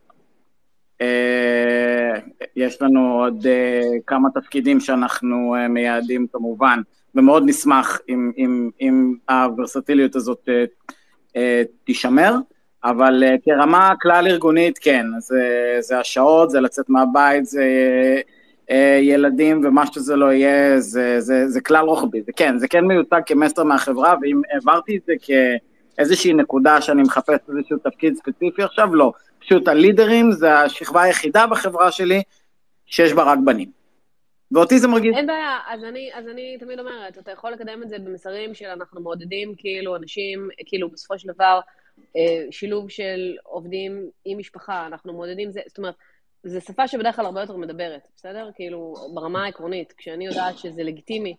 יש לנו עוד כמה תפקידים שאנחנו מייעדים כמובן, ומאוד נשמח אם הוורסטיליות הזאת תישמר, אבל כרמה כלל ארגונית, כן, זה השעות, זה לצאת מהבית, זה ילדים, ומה שזה לא יהיה, זה כלל רוחבי, זה כן, זה כן מיוצג כמסר מהחברה, ואם העברתי את זה כאיזושהי נקודה שאני מחפש איזשהו תפקיד ספציפי עכשיו, לא, פשוט הלידרים זה השכבה היחידה בחברה שלי, שיש בה רק בנים. ואותי זה מרגיש. אין בעיה, אז אני תמיד אומרת, אתה יכול לקדם את זה במסרים של אנחנו מעודדים, כאילו אנשים, כאילו בסופו של דבר, שילוב של עובדים עם משפחה, אנחנו מודדים זה, זאת אומרת, זו שפה שבדרך כלל הרבה יותר מדברת, בסדר? כאילו, ברמה העקרונית, כשאני יודעת שזה לגיטימי,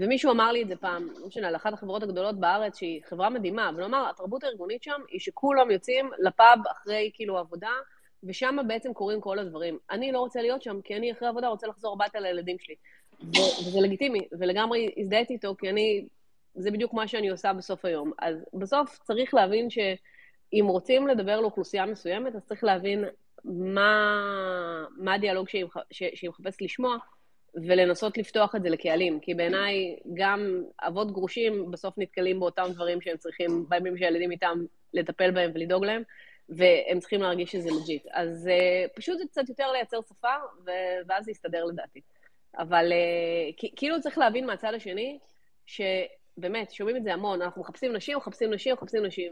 ומישהו אמר לי את זה פעם, על אחת החברות הגדולות בארץ, שהיא חברה מדהימה, אבל הוא אמר, התרבות הארגונית שם היא שכולם יוצאים לפאב אחרי כאילו עבודה, ושם בעצם קוראים כל הדברים. אני לא רוצה להיות שם, כי אני אחרי עבודה רוצה לחזור הביתה לילדים שלי. וזה לגיטימי, ולגמרי הזדהיתי איתו, כי אני זה בדיוק מה שאני עושה בסוף היום. אז בסוף צריך להבין שאם רוצים לדבר לאוכלוסייה מסוימת, אז צריך להבין מה הדיאלוג שהיא מחפשת לשמוע, ולנסות לפתוח את זה לקהלים. כי בעיניי גם אבות גרושים בסוף נתקלים באותם דברים שהם צריכים, בימים שהילדים איתם לטפל בהם ולדאוג להם, והם צריכים להרגיש שזה לג'יט. אז פשוט זה קצת יותר לייצר שפה, ואז זה יסתדר לדעתי. אבל כאילו צריך להבין מהצד השני, באמת, שומעים את זה המון, אנחנו מחפשים נשים,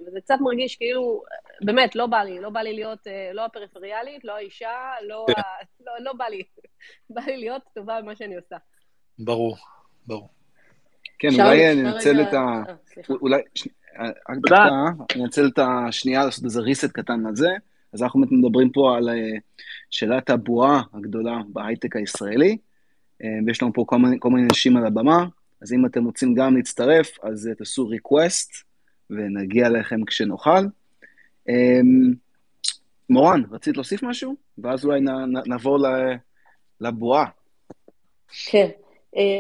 וזה קצת מרגיש כאילו, באמת, לא בא לי להיות, לא הפריפריאלית, לא האישה, לא בא לי להיות טובה במה שאני עושה. ברור. כן, אולי ננצל את ה... ננצל את השנייה לעשות איזה ריסט קטן על זה, אז אנחנו מדברים פה על שאלת הבועה הגדולה בהייטק הישראלי, ויש לנו פה כל מיני נשים על הבמה, אז אם אתם רוצים גם להצטרף, אז תעשו ריקווסט, ונגיע לכם כשנוכל. מורן, רצית להוסיף משהו? ואז אולי נעבור לבועה. כן,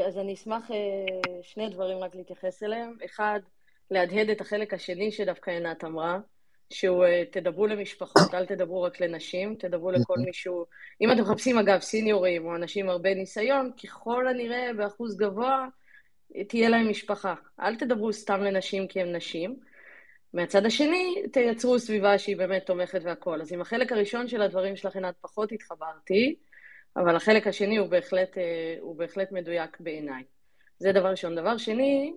אז אני אשמח שני דברים רק להתייחס אליהם. אחד, להדהד את החלק השני שדווקא עינת אמרה, שהוא תדברו למשפחות, אל תדברו רק לנשים, תדברו לכל מישהו. אם אתם מחפשים אגב סיניורים או אנשים הרבה ניסיון, ככל הנראה באחוז גבוה, תהיה להם משפחה. אל תדברו סתם לנשים כי הם נשים. מהצד השני, תייצרו סביבה שהיא באמת תומכת והכל. אז עם החלק הראשון של הדברים שלך עינת פחות התחברתי, אבל החלק השני הוא בהחלט מדויק בעיניי. זה דבר ראשון. דבר שני,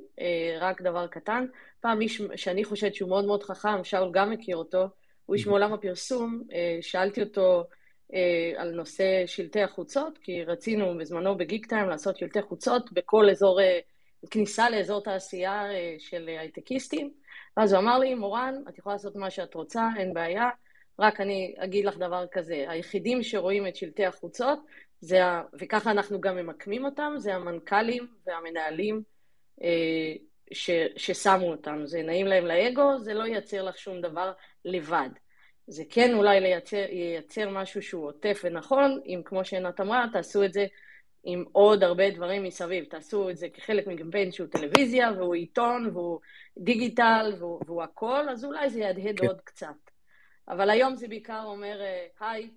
רק דבר קטן, פעם איש שאני חושבת שהוא מאוד מאוד חכם, שאול גם מכיר אותו, הוא איש מעולם הפרסום, שאלתי אותו על נושא שלטי החוצות, כי רצינו בזמנו בגיק טיים לעשות שלטי חוצות בכל אזור, כניסה לאזור תעשייה של הייטקיסטים, אז הוא אמר לי, מורן, את יכולה לעשות מה שאת רוצה, אין בעיה, רק אני אגיד לך דבר כזה, היחידים שרואים את שלטי החוצות, וככה אנחנו גם ממקמים אותם, זה המנכ"לים והמנהלים ששמו אותנו, זה נעים להם לאגו, זה לא ייצר לך שום דבר לבד, זה כן אולי ייצר משהו שהוא עוטף ונכון, אם כמו שעינת אמרה, תעשו את זה עם עוד הרבה דברים מסביב, תעשו את זה כחלק מגמפיין שהוא טלוויזיה, והוא עיתון, והוא דיגיטל, והוא הכל, אז אולי זה ידהד עוד קצת. אבל היום זה בעיקר אומר, היי,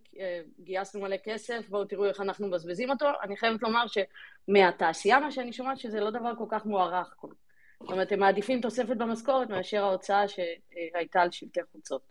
גייסנו מלא כסף, בואו תראו איך אנחנו מבזבזים אותו. אני חייבת לומר שמהתעשייה, מה שאני שומעת, שזה לא דבר כל כך מוערך. זאת אומרת, הם מעדיפים תוספת במשכורת מאשר ההוצאה שהייתה על שלטי חוצות.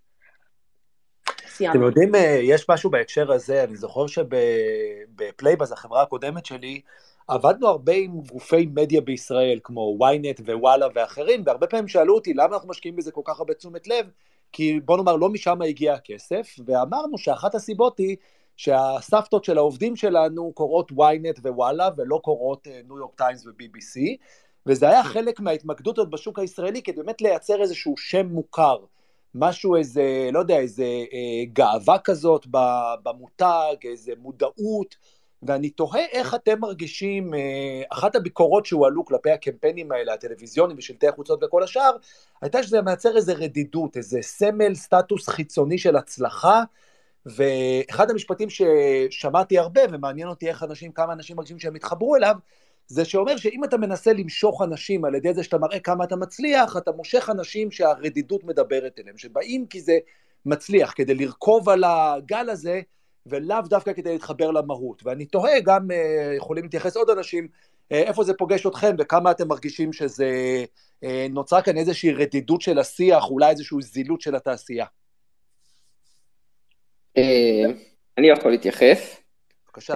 סיימת. אתם יודעים, יש משהו בהקשר הזה, אני זוכר שבפלייבאז, החברה הקודמת שלי, עבדנו הרבה עם גופי מדיה בישראל, כמו ynet ווואלה ואחרים, והרבה פעמים שאלו אותי, למה אנחנו משקיעים בזה כל כך הרבה תשומת לב? כי בוא נאמר, לא משם הגיע הכסף, ואמרנו שאחת הסיבות היא שהסבתות של העובדים שלנו קוראות ynet ווואלה, ולא קוראות ניו יורק טיימס ובי-בי-סי, וזה היה חלק מההתמקדות בשוק הישראלי, כדי באמת לייצר איזשהו שם מוכר, משהו איזה, לא יודע, איזה גאווה כזאת במותג, איזה מודעות, ואני תוהה איך אתם מרגישים, אחת הביקורות שהועלו כלפי הקמפיינים האלה, הטלוויזיונים ושלטי החוצות וכל השאר, הייתה שזה מייצר איזה רדידות, איזה סמל סטטוס חיצוני של הצלחה, ואחד המשפטים ששמעתי הרבה, ומעניין אותי איך אנשים, כמה אנשים מרגישים שהם התחברו אליו, זה שאומר שאם אתה מנסה למשוך אנשים על ידי זה שאתה מראה כמה אתה מצליח, אתה מושך אנשים שהרדידות מדברת אליהם, שבאים כי זה מצליח, כדי לרכוב על הגל הזה, ולאו דווקא כדי להתחבר למהות, ואני תוהה גם, יכולים להתייחס עוד אנשים, איפה זה פוגש אתכם, וכמה אתם מרגישים שזה נוצר כאן איזושהי רדידות של השיח, אולי איזושהי זילות של התעשייה. אני יכול להתייחס. בבקשה.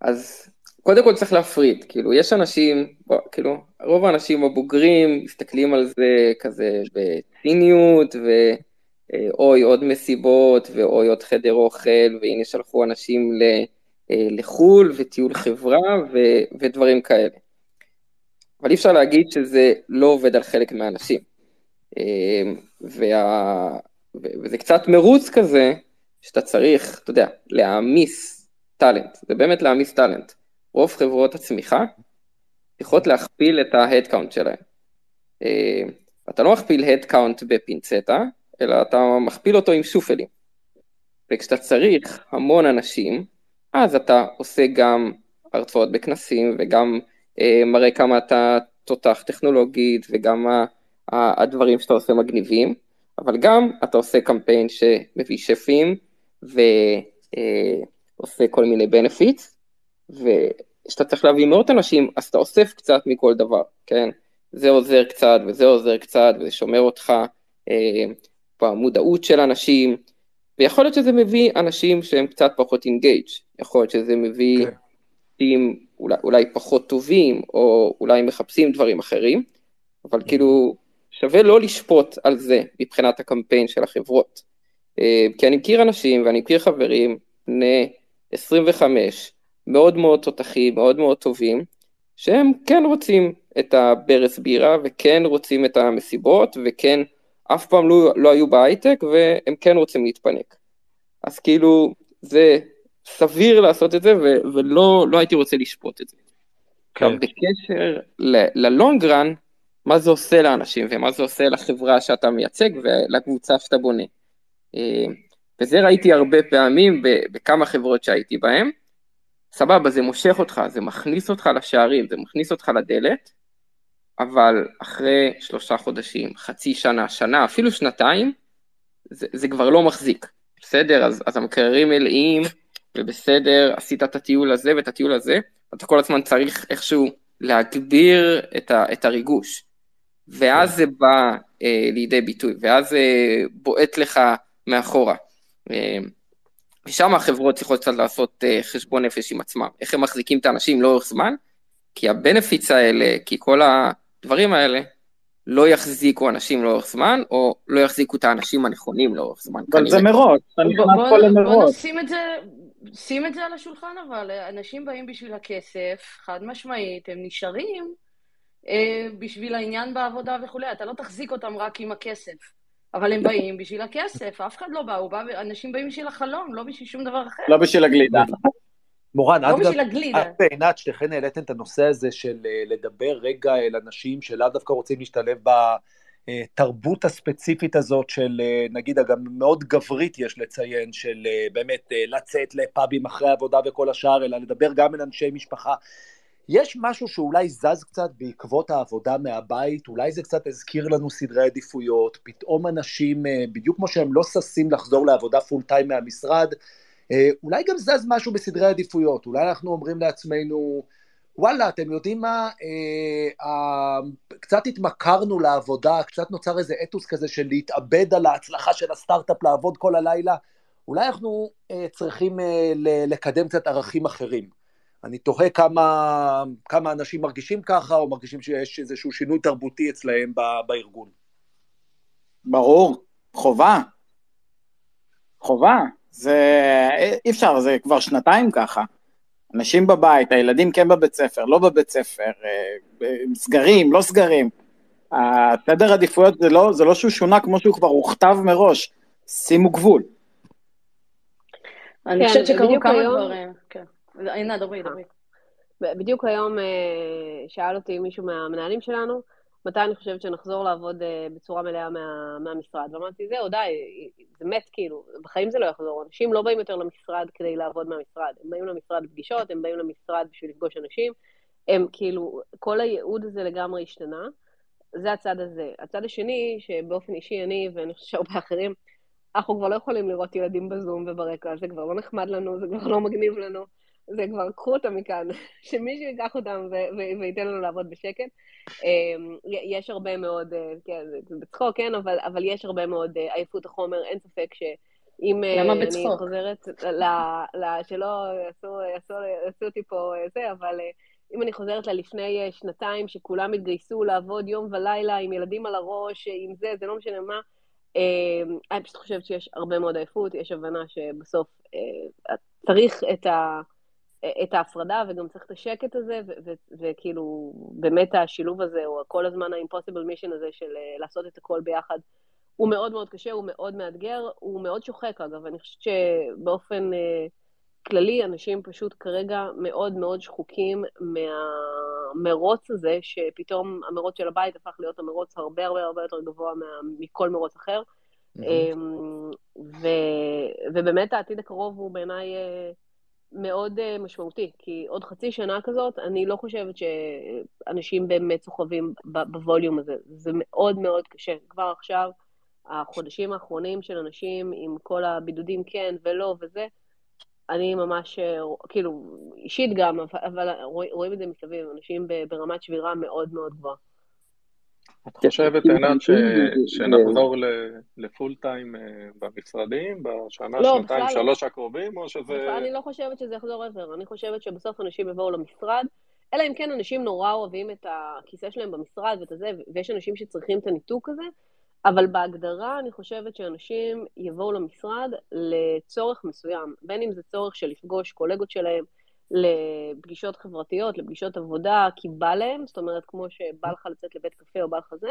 אז קודם כל צריך להפריד, כאילו, יש אנשים, כאילו, רוב האנשים הבוגרים, מסתכלים על זה כזה בציניות, אוי עוד מסיבות, ואוי עוד חדר אוכל, והנה שלחו אנשים לחול, וטיול חברה, ודברים כאלה. אבל אי אפשר להגיד שזה לא עובד על חלק מהאנשים. וזה קצת מרוץ כזה, שאתה צריך, אתה יודע, להעמיס טלנט. זה באמת להעמיס טלנט. רוב חברות הצמיחה צריכות להכפיל את ההדקאונט שלהם. אתה לא מכפיל הדקאונט בפינצטה, אלא אתה מכפיל אותו עם שופלים. וכשאתה צריך המון אנשים, אז אתה עושה גם הרצאות בכנסים, וגם מראה כמה אתה תותח טכנולוגית, וגם הדברים שאתה עושה מגניבים, אבל גם אתה עושה קמפיין שמביא שפים, ועושה כל מיני בנפיטס, וכשאתה צריך להביא מאות אנשים, אז אתה אוסף קצת מכל דבר, כן? זה עוזר קצת, וזה עוזר קצת, וזה שומר אותך, במודעות של אנשים, ויכול להיות שזה מביא אנשים שהם קצת פחות אינגייג', יכול להיות שזה מביא שופטים אולי פחות טובים, או אולי מחפשים דברים אחרים, אבל כאילו שווה לא לשפוט על זה מבחינת הקמפיין של החברות. כי אני מכיר אנשים ואני מכיר חברים, 25, מאוד מאוד תותחים, מאוד מאוד טובים, שהם כן רוצים את הברס בירה, וכן רוצים את המסיבות, וכן אף פעם לא היו בהייטק, והם כן רוצים להתפנק. אז כאילו זה סביר לעשות את זה, ולא הייתי רוצה לשפוט את זה. גם בקשר ללונגרן, מה זה עושה לאנשים, ומה זה עושה לחברה שאתה מייצג, ולקבוצה שאתה בונה. וזה ראיתי הרבה פעמים, בכמה חברות שהייתי בהן, סבבה, זה מושך אותך, זה מכניס אותך לשערים, זה מכניס אותך לדלת, אבל אחרי 3 חודשים, חצי שנה, שנה, אפילו 2, זה כבר לא מחזיק. בסדר, אז המקררים מלאים, ובסדר, עשית את הטיול הזה ואת הטיול הזה, אתה כל הזמן צריך איכשהו להגביר את הריגוש, ואז זה בא לידי ביטוי, ואז זה בועט לך מאחורה. ושם החברות צריכות קצת לעשות חשבון נפש עם עצמם, איך הם מחזיקים את האנשים לאורך זמן, כי הבנפיץ האלה, כי כל הדברים האלה, לא יחזיקו אנשים לאורך זמן, או לא יחזיקו את האנשים הנכונים לאורך זמן. אבל זה מרות, אני חושב כל המרות. בואו נשים את זה על השולחן, אבל אנשים באים בשביל הכסף, חד משמעית, הם נשארים בשביל העניין בעבודה וכו', אתה לא תחזיק אותם רק עם הכסף, אבל הם באים בשביל הכסף, אף אחד לא בא, אנשים באים בשביל החלום, לא בשביל שום דבר אחר. לא בשביל הגלידה. מורן, את בעינת שלכן העליתן את הנושא הזה של לדבר רגע אל אנשים שלא דווקא רוצים להשתלב בתרבות הספציפית הזאת של נגיד גם מאוד גברית יש לציין של באמת לצאת לפאבים אחרי עבודה וכל השאר, אלא לדבר גם אל אנשי משפחה. יש משהו שאולי זז קצת בעקבות העבודה מהבית, אולי זה קצת הזכיר לנו סדרי עדיפויות, פתאום אנשים בדיוק כמו שהם לא ססים לחזור לעבודה פול טיים מהמשרד, אולי גם זז משהו בסדרי עדיפויות, אולי אנחנו אומרים לעצמנו, וואלה, אתם יודעים מה, קצת התמכרנו לעבודה, קצת נוצר איזה אתוס כזה של להתאבד על ההצלחה של הסטארט-אפ, לעבוד כל הלילה, אולי אנחנו צריכים לקדם קצת ערכים אחרים. אני תוהה כמה אנשים מרגישים ככה, או מרגישים שיש איזשהו שינוי תרבותי אצלהם בארגון. ברור, חובה. חובה. זה אי אפשר, זה כבר 2 ככה, אנשים בבית, הילדים כן בבית ספר, לא בבית ספר, סגרים, לא סגרים, התדר עדיפויות זה לא שהוא שונה כמו שהוא כבר הוכתב מראש, שימו גבול. אני חושבת שקראו כמה דברים, כן, אינה דברי. בדיוק היום שאל אותי מישהו מהמנהלים שלנו, מתי אני חושבת שנחזור לעבוד בצורה מלאה מהמשרד, ואמרתי, זהו, די, זה מת כאילו, בחיים זה לא יחזור, אנשים לא באים יותר למשרד כדי לעבוד מהמשרד, הם באים למשרד פגישות, הם באים למשרד בשביל לפגוש אנשים, הם כאילו, כל הייעוד הזה לגמרי השתנה, זה הצד הזה. הצד השני, שבאופן אישי אני, ואני חושבת שהרבה אחרים, אנחנו כבר לא יכולים לראות ילדים בזום וברקע, זה כבר לא נחמד לנו, זה כבר לא מגניב לנו, זה כבר קחו אותם מכאן, שמישהו ייקח אותם וייתן לנו לעבוד בשקט. יש הרבה מאוד, כן, זה בצחוק, כן, אבל יש הרבה מאוד עייפות החומר, אין ספק שאם אני חוזרת, שלא עשו אותי פה זה, אבל אם אני חוזרת ללפני 2 שכולם התגייסו לעבוד יום ולילה עם ילדים על הראש, עם זה, זה לא משנה מה, אני פשוט חושבת שיש הרבה מאוד עייפות, יש הבנה שבסוף צריך את ההפרדה, וגם צריך את השקט הזה, וכאילו, באמת השילוב הזה, או כל הזמן ה-impossible mission הזה, של לעשות את הכל ביחד, הוא מאוד מאוד קשה, הוא מאוד מאתגר, הוא מאוד שוחק, אגב, אני חושבת שבאופן כללי, אנשים פשוט כרגע מאוד מאוד שחוקים מהמרוץ הזה, שפתאום המרוץ של הבית הפך להיות המרוץ הרבה הרבה הרבה יותר גבוה מכל מרוץ אחר, ובאמת העתיד הקרוב הוא בעיניי מאוד משמעותי, כי עוד חצי שנה כזאת, אני לא חושבת שאנשים באמת סוחבים בווליום הזה, זה מאוד מאוד קשה, כבר עכשיו, החודשים האחרונים של אנשים, עם כל הבידודים כן ולא וזה, אני ממש, כאילו, אישית גם, אבל רואים את זה מסביב, אנשים ברמת שבירה מאוד מאוד גבוהה. את חושבת, עינת, שנחזור לפול טיים במשרדים בשנה, שנתיים, שלוש הקרובים, או שזה... אני לא חושבת שזה יחזור עבר. אני חושבת שבסוף אנשים יבואו למשרד, אלא אם כן אנשים נורא אוהבים את הכיסא שלהם במשרד ואת זה, ויש אנשים שצריכים את הניתוק הזה, אבל בהגדרה אני חושבת שאנשים יבואו למשרד לצורך מסוים, בין אם זה צורך של לפגוש קולגות שלהם, לפגישות חברתיות, לפגישות עבודה, כי בא להם, זאת אומרת, כמו שבא לך לצאת לבית קפה או בא לך זה,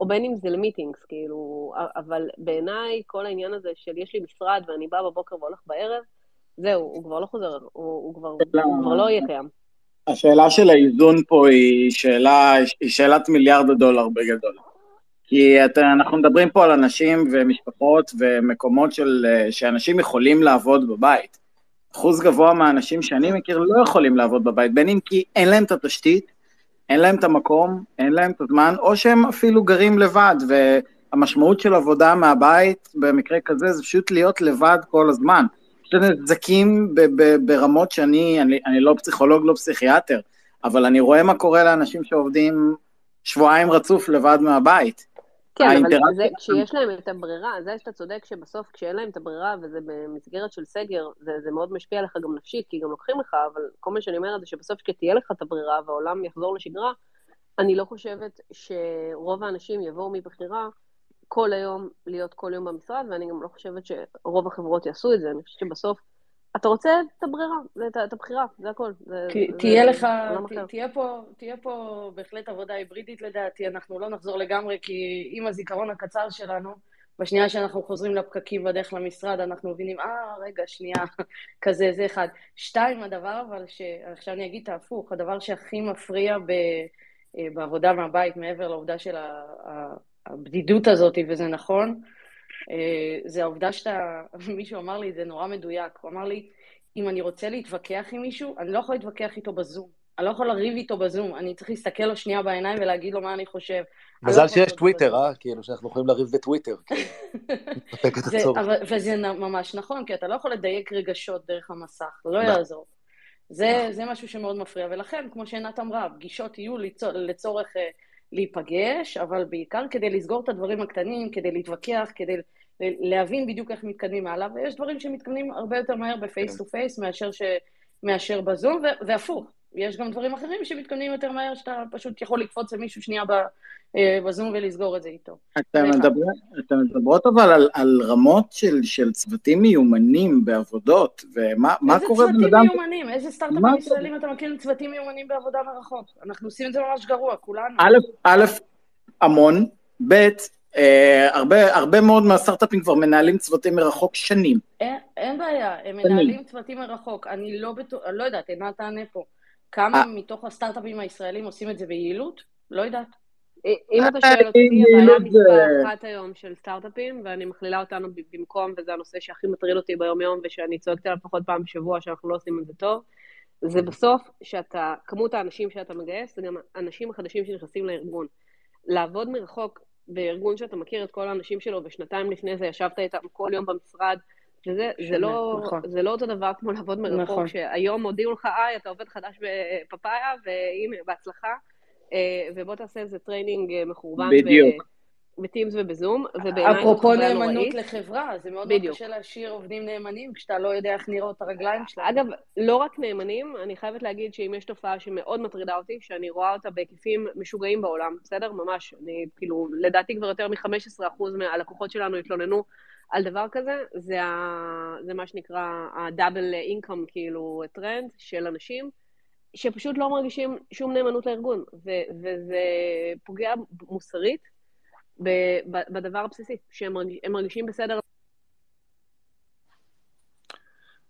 או בין אם זה למיטינגס, כאילו, אבל בעיניי כל העניין הזה של יש לי משרד ואני באה בבוקר והולך בערב, זהו, הוא כבר לא חוזר, הוא כבר לא יהיה קיים. השאלה של האיזון פה היא שאלת $1 מיליארד בגדול. כי אנחנו מדברים פה על אנשים ומשפחות ומקומות שאנשים יכולים לעבוד בבית. אחוז גבוה מהאנשים שאני מכיר לא יכולים לעבוד בבית, בין אם כי אין להם את התשתית, אין להם את המקום, אין להם את הזמן, או שהם אפילו גרים לבד, והמשמעות של עבודה מהבית במקרה כזה זה פשוט להיות לבד כל הזמן. יש לנו נזקים ברמות שאני לא פסיכולוג, לא פסיכיאטר, אבל אני רואה מה קורה לאנשים שעובדים שבועיים רצוף לבד מהבית. כן, אבל זה כשיש להם את הברירה, זה שאתה צודק שבסוף כשאין להם את הברירה, וזה במסגרת של סגר, זה מאוד משפיע לך גם נפשית, כי גם לוקחים לך, אבל כל מה שאני אומרת זה שבסוף כשתהיה לך את הברירה, והעולם יחזור לשגרה, אני לא חושבת שרוב האנשים יבואו מבחירה, כל היום להיות כל יום במשרד, ואני גם לא חושבת שרוב החברות יעשו את זה, אני חושבת שבסוף, אתה רוצה את הברירה, את הבחירה, זה הכל. תהיה לך, תהיה פה בהחלט עבודה היברידית לדעתי, אנחנו לא נחזור לגמרי, כי עם הזיכרון הקצר שלנו, בשנייה שאנחנו חוזרים לפקקים בדרך למשרד, אנחנו מבינים, רגע, שנייה, כזה, זה אחד. שתיים, הדבר, אבל עכשיו אני אגיד את ההפוך, הדבר שהכי מפריע בעבודה מהבית, מעבר לעובדה של הבדידות הזאת, וזה נכון, זה העובדה מישהו אמר לי, זה נורא מדויק, הוא אמר לי, אם אני רוצה להתווכח עם מישהו, אני לא יכול להתווכח איתו בזום, אני לא יכול לריב איתו בזום, אני צריך להסתכל לו שנייה בעיניים ולהגיד לו מה אני חושב. מזל שיש טוויטר, כאילו שאנחנו יכולים לריב בטוויטר. וזה ממש נכון, כי אתה לא יכול לדייק רגשות דרך המסך, לא יעזור. זה משהו שמאוד מפריע, ולכן, כמו שעינת אמרה, פגישות יהיו לצורך להיפגש, אבל בעיקר כדי לסגור את הדברים הקטנים, כדי להתווכח, כדי להבין בדיוק איך מתקדמים הלאה, ויש דברים שמתקדמים הרבה יותר מהר בפייס טו פייס מאשר בזום, והפוך, יש גם דברים אחרים שמתקדמים יותר מהר, שאתה פשוט יכול לקפוץ למישהו שנייה בזום ולסגור את זה איתו. אתם מדברות אבל על רמות של צוותים מיומנים בעבודות, ומה קורה בנדם? איזה צוותים מיומנים? איזה סטארט-אפים ישראלים אתה מכיר צוותים מיומנים בעבודה מרחוק? אנחנו עושים את זה ממש גרוע, כולנו. א', המון, ב', הרבה מאוד מהסטארט-אפים כבר מנהלים צוותים מרחוק שנים. אין בעיה, הם מנהלים צוותים מרחוק, אני לא יודעת, אינה תענה פה. כמה מתוך הסטארט-אפים הישראלים עושים את זה ביעילות? לא יודעת. אם אתה שואל אותי, הבעיה מספר אחת היום של סטארט-אפים, ואני מכלילה אותנו במקום, וזה הנושא שהכי מטריל אותי ביום יום, ושאני צועקת עליו פחות פעם בשבוע, שאנחנו לא עושים את זה טוב, זה בסוף שאתה, כמות האנשים שאתה מגייס, זה גם האנשים החדשים שנכנסים לארגון. לעבוד מרחוק בארגון שאתה מכיר את כל האנשים שלו, ושנתיים לפני זה ישבת איתם כל יום במשרד, זה לא אותו דבר כמו לעבוד מרחוק, שהיום הודיעו לך, אתה עובד חדש בפאפאיה, והנה, בהצלחה, ובוא תעשה איזה טריינינג מחורבן בטימס ובזום, אפרופו נאמנות לחברה, זה מאוד קשה להשאיר עובדים נאמנים, כשאתה לא יודע איך נראות הרגליים שלהם. אגב, לא רק נאמנים, אני חייבת להגיד שאם יש תופעה שמאוד מטרידה אותי, שאני רואה אותה בהיקפים משוגעים בעולם, בסדר? ממש, אני כאילו, לדעתי כבר יותר מ-15% מהלקוחות שלנו התלוננו על דבר כזה, זה מה שנקרא הדאבל אינקום, כאילו, טרנד של אנשים, שפשוט לא מרגישים שום נאמנות לארגון, וזה פוגע מוסרית בדבר הבסיסי, שהם מרגישים בסדר.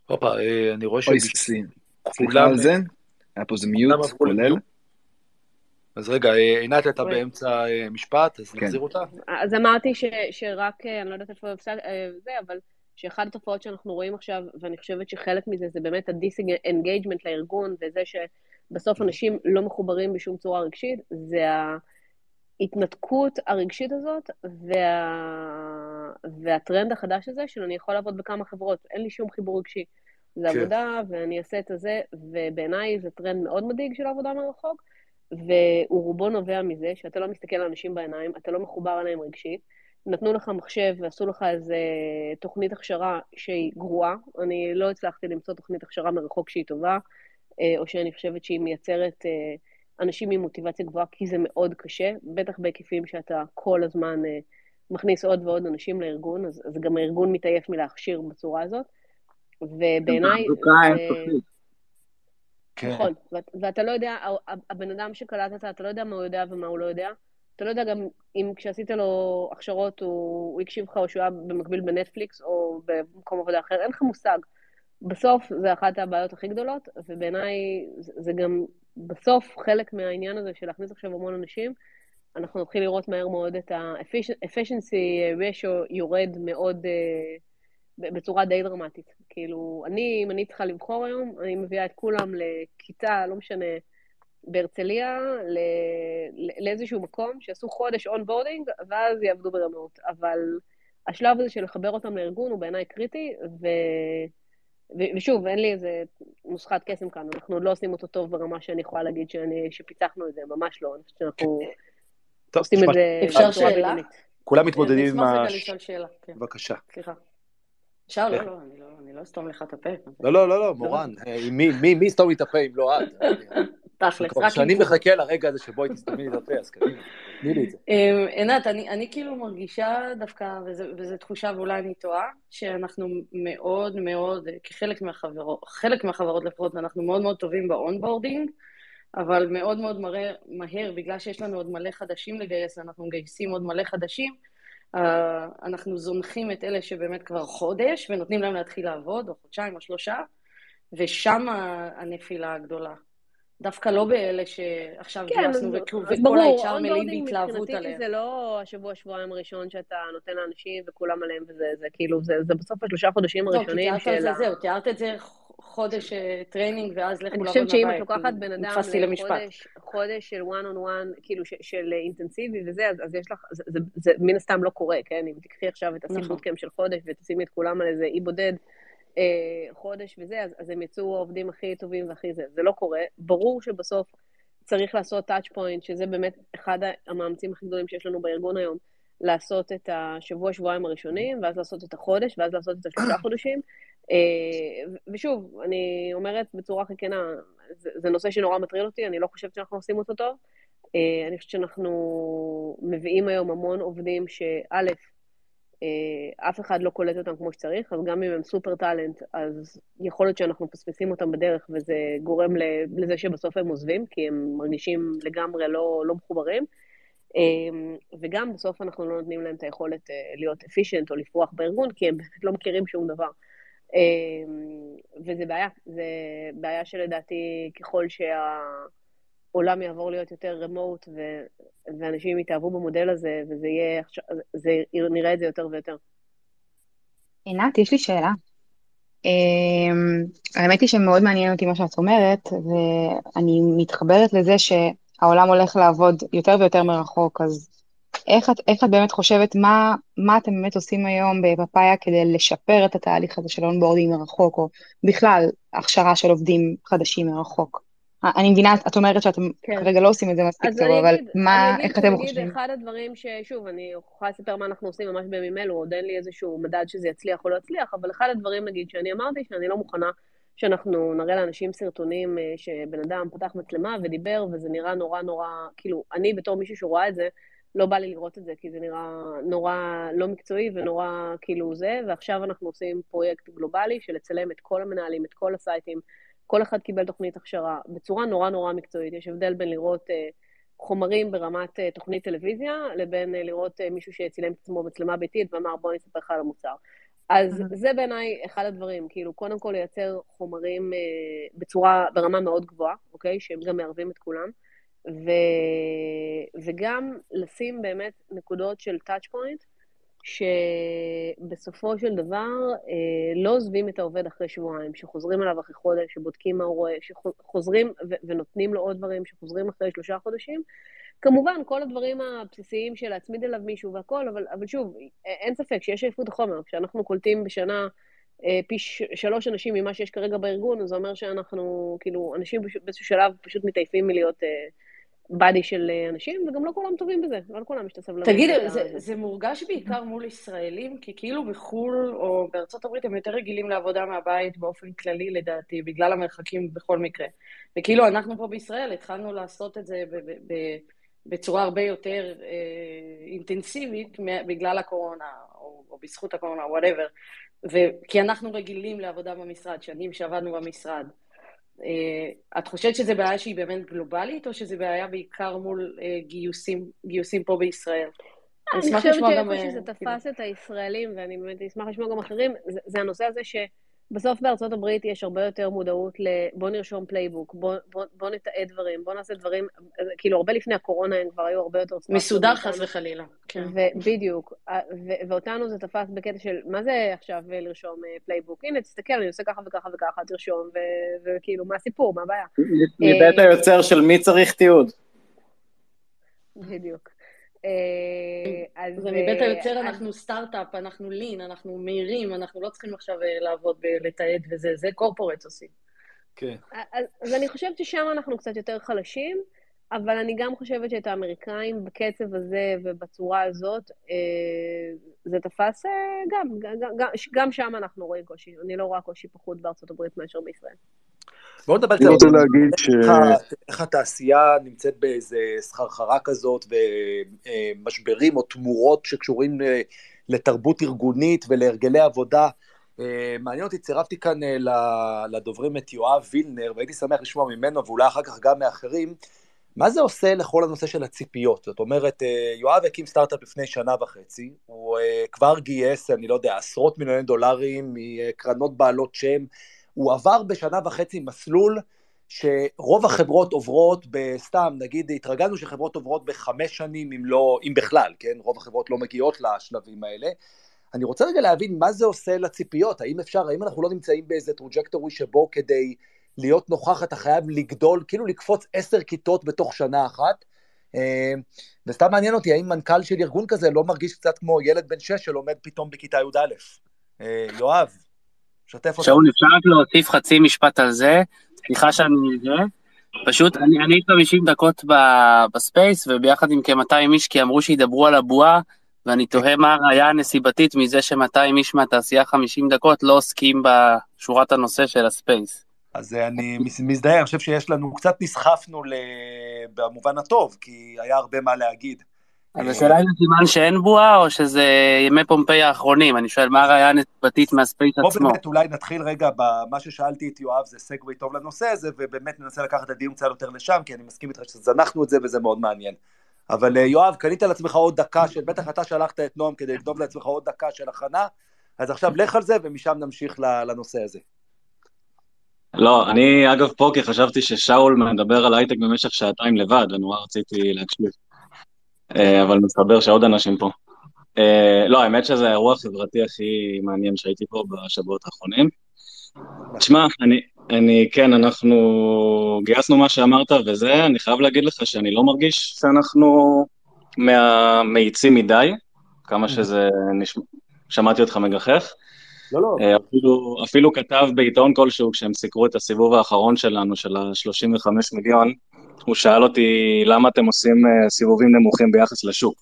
הופה, אני רואה שביסים. סליחה על זה, היה פה זה מיוט, כולל. אז רגע, עינת הייתה באמצע משפט, אז נחזיר אותה. אז אמרתי שרק, אני לא יודעת איפה זה, אבל שאחת התופעות שאנחנו רואים עכשיו, ואני חושבת שחלק מזה זה באמת ה-disengagement לארגון, וזה שבסוף אנשים לא מחוברים בשום צורה רגשית, זה ההתנתקות הרגשית הזאת, והטרנד החדש הזה, שאני יכול לעבוד בכמה חברות, אין לי שום חיבור רגשי. זה עבודה, ואני אעשה את זה, ובעיניי זה טרנד מאוד מדאיג של עבודה מרחוק, והוא רובו נובע מזה שאתה לא מסתכל על אנשים בעיניים, אתה לא מחובר אליהם רגשית, נתנו לך מחשב ועשו לך איזו תוכנית הכשרה שהיא גרועה, אני לא הצלחתי למצוא תוכנית הכשרה מרחוק שהיא טובה, או שאני חושבת שהיא מייצרת אנשים עם מוטיבציה גבוהה, כי זה מאוד קשה, בטח בהיקפים שאתה כל הזמן מכניס עוד ועוד אנשים לארגון, אז גם הארגון מתעייף מלהכשיר בצורה הזאת, ובעיניי... נכון, ואתה לא יודע, הבן אדם שקלטת, אתה לא יודע מה הוא יודע ומה הוא לא יודע, אתה לא יודע גם אם כשעשית לו הכשרות הוא הקשיב לך או שהוא היה במקביל בנטפליקס או במקום עבודה אחר, אין לך מושג. בסוף זה אחת הבעיות הכי גדולות, ובעיניי זה גם בסוף חלק מהעניין הזה של להכניס עכשיו המון אנשים, אנחנו נתחיל לראות מהר מאוד את ה-efficiency ratio יורד מאוד בצורה די דרמטית. כאילו, אם אני צריכה לבחור היום, אני מביאה את כולם לכיתה, לא משנה, בהרצליה, לאיזשהו מקום, שעשו חודש אונבורדינג, ואז יעבדו ברמות. אבל השלב הזה של לחבר אותם לארגון הוא בעיניי קריטי, ושוב, אין לי איזה נוסחת קסם כאן, אנחנו עוד לא עושים אותו טוב ברמה שאני יכולה להגיד שפיתחנו את זה, ממש לא, אני חושבת שאנחנו עושים את זה... אפשר שאלה? כולם מתמודדים עם... אני אשמח רגע לשאול שאלה. בבקשה. סליחה. אפשר? לא, אני לא אסתום לך את הפה. לא, מורן, מי אסתום לי את הפה אם לא עד? כבר שאני מחכה לרגע הזה שבואי תסתמי לי את הפה, אז קדימה, תני לי את זה. עינת, אני כאילו מרגישה דווקא, וזו תחושה ואולי אני טועה, שאנחנו מאוד מאוד, כחלק מהחברות לפחות, אנחנו מאוד מאוד טובים באונבורדינג, אבל מאוד מאוד מהר, בגלל שיש לנו עוד מלא חדשים לגייס, אנחנו מגייסים עוד מלא חדשים, אנחנו זונחים את אלה שבאמת כבר חודש, ונותנים להם להתחיל לעבוד, או חודשיים או שלושה, ושם הנפילה הגדולה. דווקא לא באלה שעכשיו גייסנו וכל הישר מלאים בהתלהבות עליהם. זה לא השבוע-שבועיים הראשון שאתה נותן לאנשים וכולם עליהם, וזה כאילו, זה בסוף השלושה חודשים הראשונים. זהו, תיארת את זה חודש טריינינג, ואז לכו לעבוד מהבית. אני חושבת שאם את לוקחת בן אדם לחודש של one on one, כאילו של אינטנסיבי וזה, אז יש לך, זה מן הסתם לא קורה, כן? אם תקחי עכשיו את הסיפות קם של חודש, ותשימי את כולם על איזה אי בודד, חודש וזה, אז הם יצאו העובדים הכי טובים והכי זה. זה לא קורה. ברור שבסוף צריך לעשות touch point, שזה באמת אחד המאמצים הכי גדולים שיש לנו בארגון היום, לעשות את השבוע-שבועיים הראשונים, ואז לעשות את החודש, ואז לעשות את השלושה חודשים. ושוב, אני אומרת בצורה הכי כנה, זה נושא שנורא מטריל אותי, אני לא חושבת שאנחנו עושים אותו טוב. אני חושבת שאנחנו מביאים היום המון עובדים שא', אף אחד לא קולט אותם כמו שצריך, אז גם אם הם סופר טלנט, אז יכול להיות שאנחנו פספסים אותם בדרך, וזה גורם לזה שבסוף הם עוזבים, כי הם מרגישים לגמרי לא מחוברים, וגם בסוף אנחנו לא נותנים להם את היכולת להיות אפישנט או לפרוח בארגון, כי הם באמת לא מכירים שום דבר. וזה בעיה, זה בעיה שלדעתי ככל שהעולם יעבור להיות יותר רמוט ואנשים יתאהבו במודל הזה, וזה יהיה, זה נראה את זה יותר ויותר. עינת, יש לי שאלה. האמת היא שמאוד מעניין אותי מה שאת אומרת, ואני מתחברת לזה שהעולם הולך לעבוד יותר ויותר מרחוק, אז איך את באמת חושבת, מה אתם באמת עושים היום בפאפאיה כדי לשפר את התהליך הזה של אונבורדינג מרחוק, או בכלל, הכשרה של עובדים חדשים מרחוק? אני מבינה, את אומרת שאתם כרגע לא עושים את זה מספיק טוב, אבל איך אתם חושבים? אני אגיד, אחד הדברים ששוב, אני יכולה לספר מה אנחנו עושים ממש בימים אלו, עוד אין לי איזשהו מדד שזה יצליח או לא יצליח, אבל אחד הדברים, נגיד, שאני אמרתי שאני לא מוכנה שאנחנו נראה לאנשים סרטונים שבן אדם פתח מצלמה ודיבר, וזה נראה נורא נורא, כאילו, אני בתור מישהו שרואה את זה, לא בא לי לראות את זה, כי זה נראה נורא לא מקצועי ונורא כאילו זה, ועכשיו אנחנו עושים פרויקט גלובלי של לצלם את כל המנהלים, את כל הסייטים, כל אחד קיבל תוכנית הכשרה, בצורה נורא נורא מקצועית. יש הבדל בין לראות חומרים ברמת תוכנית טלוויזיה, לבין לראות מישהו שצילם את עצמו מצלמה ביתית, ואמר בוא נספר לך על המוצר. אז זה בעיניי אחד הדברים, כאילו קודם כל לייצר חומרים ברמה מאוד גבוהה, אוקיי? שהם גם מערבים את כולם. וגם לשים באמת נקודות של touch point, שבסופו של דבר לא עוזבים את העובד אחרי שבועיים, שחוזרים עליו אחרי חודש, שבודקים מה הוא רואה, שחוזרים ונותנים לו עוד דברים, שחוזרים אחרי 3 חודשים. כמובן, כל הדברים הבסיסיים של להצמיד אליו מישהו והכל, אבל שוב, אין ספק שיש איכות החומר. כשאנחנו קולטים בשנה פי 3 אנשים ממה שיש כרגע בארגון, זה אומר שאנחנו, כאילו, אנשים באיזשהו שלב פשוט מתעייפים מלהיות בדי של אנשים, וגם לא כולם טובים בזה, לא כולם משתסב לב. תגיד, זה מורגש בעיקר מול ישראלים, כי כאילו בחול או בארצות הברית הם יותר רגילים לעבודה מהבית באופן כללי לדעתי, בגלל המרחקים בכל מקרה. וכאילו אנחנו פה בישראל התחלנו לעשות את זה בצורה הרבה יותר אינטנסיבית בגלל הקורונה, או בזכות הקורונה, whatever. כי אנחנו רגילים לעבודה במשרד, שנים שעבדנו במשרד. את חושבת שזה בעיה שהיא באמת גלובלית, או שזה בעיה בעיקר מול גיוסים פה בישראל? אני חושבת שזה תפס את הישראלים, ואני באמת אשמח לשמוע גם אחרים, זה הנושא הזה שבסוף בארצות הברית יש הרבה יותר מודעות לבוא נרשום פלייבוק, בוא נתאה דברים, בוא נעשה דברים, כאילו הרבה לפני הקורונה הם כבר היו הרבה יותר... מסודר חס וחלילה. בדיוק, ואותנו זה תפס בקטע של, מה זה עכשיו לרשום פלייבוק? הנה, תסתכל, אני עושה ככה וככה וככה, תרשום, וכאילו, מה הסיפור, מה הבעיה? מבית היוצר של מי צריך תיעוד. בדיוק. אז מבית היוצר אנחנו סטארט-אפ, אנחנו לין, אנחנו מהירים, אנחנו לא צריכים עכשיו לעבוד לתעד וזה, זה קורפורט עושים. כן. אז אני חושבת ששם אנחנו קצת יותר חלשים, אבל אני גם חושבת שאת האמריקאים בקצב הזה ובצורה הזאת, זה תפס גם שם אנחנו רואים קושי. אני לא רואה קושי פחות בארצות הברית מאשר בישראל. בואו נדבר קצת איך התעשייה נמצאת באיזה סחרחרה כזאת ומשברים או תמורות שקשורים לתרבות ארגונית ולהרגלי עבודה. מעניין אותי, צירפתי כאן לדוברים את יואב וילנר, והייתי שמח לשמוע ממנו ואולי אחר כך גם מאחרים, מה זה עושה לכל הנושא של הציפיות? זאת אומרת, יואב הקים סטארט-אפ לפני 1.5 שנה, הוא כבר גייס, אני לא יודע, עשרות מיליוני דולרים מקרנות בעלות שם, הוא עבר 1.5 שנה מסלול שרוב החברות עוברות בסתם, נגיד, התרגלנו שחברות עוברות ב5 שנים, אם בכלל, כן? רוב החברות לא מגיעות לשלבים האלה. אני רוצה רגע להבין מה זה עושה לציפיות, האם אנחנו לא נמצאים באיזה טרוג'קטורי שבו כדי להיות נוכח, אתה חייב לגדול, כאילו לקפוץ 10 כיתות בתוך שנה אחת, וסתם מעניין אותי, האם מנכ"ל של ארגון כזה לא מרגיש קצת כמו ילד בן 6 שלומד פתאום בכיתה י"א? יואב, שתף אותך. שאול, אפשר רק להוסיף חצי משפט על זה, סליחה שאני נראה, פשוט אני 50 דקות בספייס, וביחד עם כ-200 איש, כי אמרו שידברו על הבועה, ואני תוהה מה הראייה הנסיבתית מזה ש200 איש מהתעשייה 50 דקות לא עוסקים בשורת הנושא של הספייס. אז אני מזדהה, אני חושב שיש לנו, קצת נסחפנו במובן הטוב, כי היה הרבה מה להגיד. אז השאלה היא לסימן שאין בועה, או שזה ימי פומפיי האחרונים? אני שואל, מה הראייה הנסיבתית מהספייס עצמו? בוא באמת, אולי נתחיל רגע במה ששאלתי את יואב, זה סגווי טוב לנושא הזה, ובאמת ננסה לקחת את הדיון קצת יותר לשם, כי אני מסכים איתך שזנחנו את זה, וזה מאוד מעניין. אבל יואב, קנית לעצמך עוד דקה, שבטח אתה שלחת את נועם כדי לקנות לעצמך עוד דקה של הכנה, אז עכשיו לך על זה, ומשם נמשיך לנושא הזה. לא, אני אגב פה כי חשבתי ששאול מדבר על הייטק במשך 2 שעות לבד, ונורא רציתי להקשיב, אבל מסתבר שעוד אנשים פה. לא, האמת שזה האירוע החברתי הכי מעניין שהייתי פה בשבועות האחרונים. תשמע, כן, אנחנו גייסנו מה שאמרת וזה, אני חייב להגיד לך שאני לא מרגיש שאנחנו מאיצים מדי, כמה שזה נשמע, שמעתי אותך מגחך. אפילו כתב בעיתון כלשהו, כשהם סיקרו את הסיבוב האחרון שלנו, של ה-35 מיליון, הוא שאל אותי למה אתם עושים סיבובים נמוכים ביחס לשוק.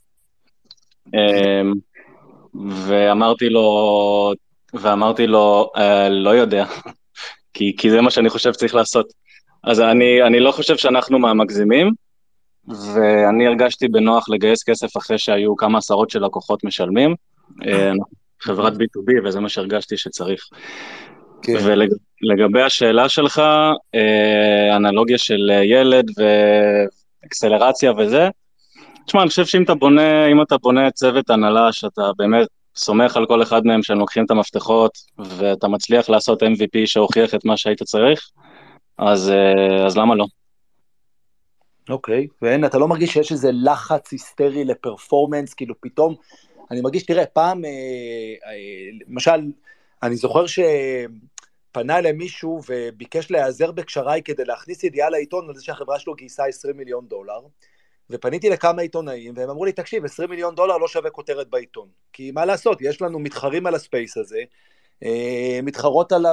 ואמרתי לו, לא יודע, כי זה מה שאני חושב צריך לעשות. אז אני לא חושב שאנחנו מהמגזימים, ואני הרגשתי בנוח לגייס כסף אחרי שהיו כמה עשרות של לקוחות משלמים. חברת B2B, וזה מה שהרגשתי שצריך. ולגבי השאלה שלך, אנלוגיה של ילד ואקסלרציה וזה, תשמע, אני חושב שאם אתה בונה צוות הנהלה, שאתה באמת סומך על כל אחד מהם, שהם לוקחים את המפתחות, ואתה מצליח לעשות MVP שהוכיח את מה שהיית צריך, אז למה לא? אוקיי, ואין, אתה לא מרגיש שיש איזה לחץ היסטרי לפרפורמנס, כאילו פתאום, אני מרגיש, תראה, פעם, למשל, אני זוכר שפנה אליי מישהו וביקש להיעזר בקשריי כדי להכניס ידיעה לעיתון על זה שהחברה שלו גייסה 20 מיליון דולר, ופניתי לכמה עיתונאים, והם אמרו לי, תקשיב, $20 מיליון לא שווה כותרת בעיתון, כי מה לעשות, יש לנו מתחרים על הספייס הזה,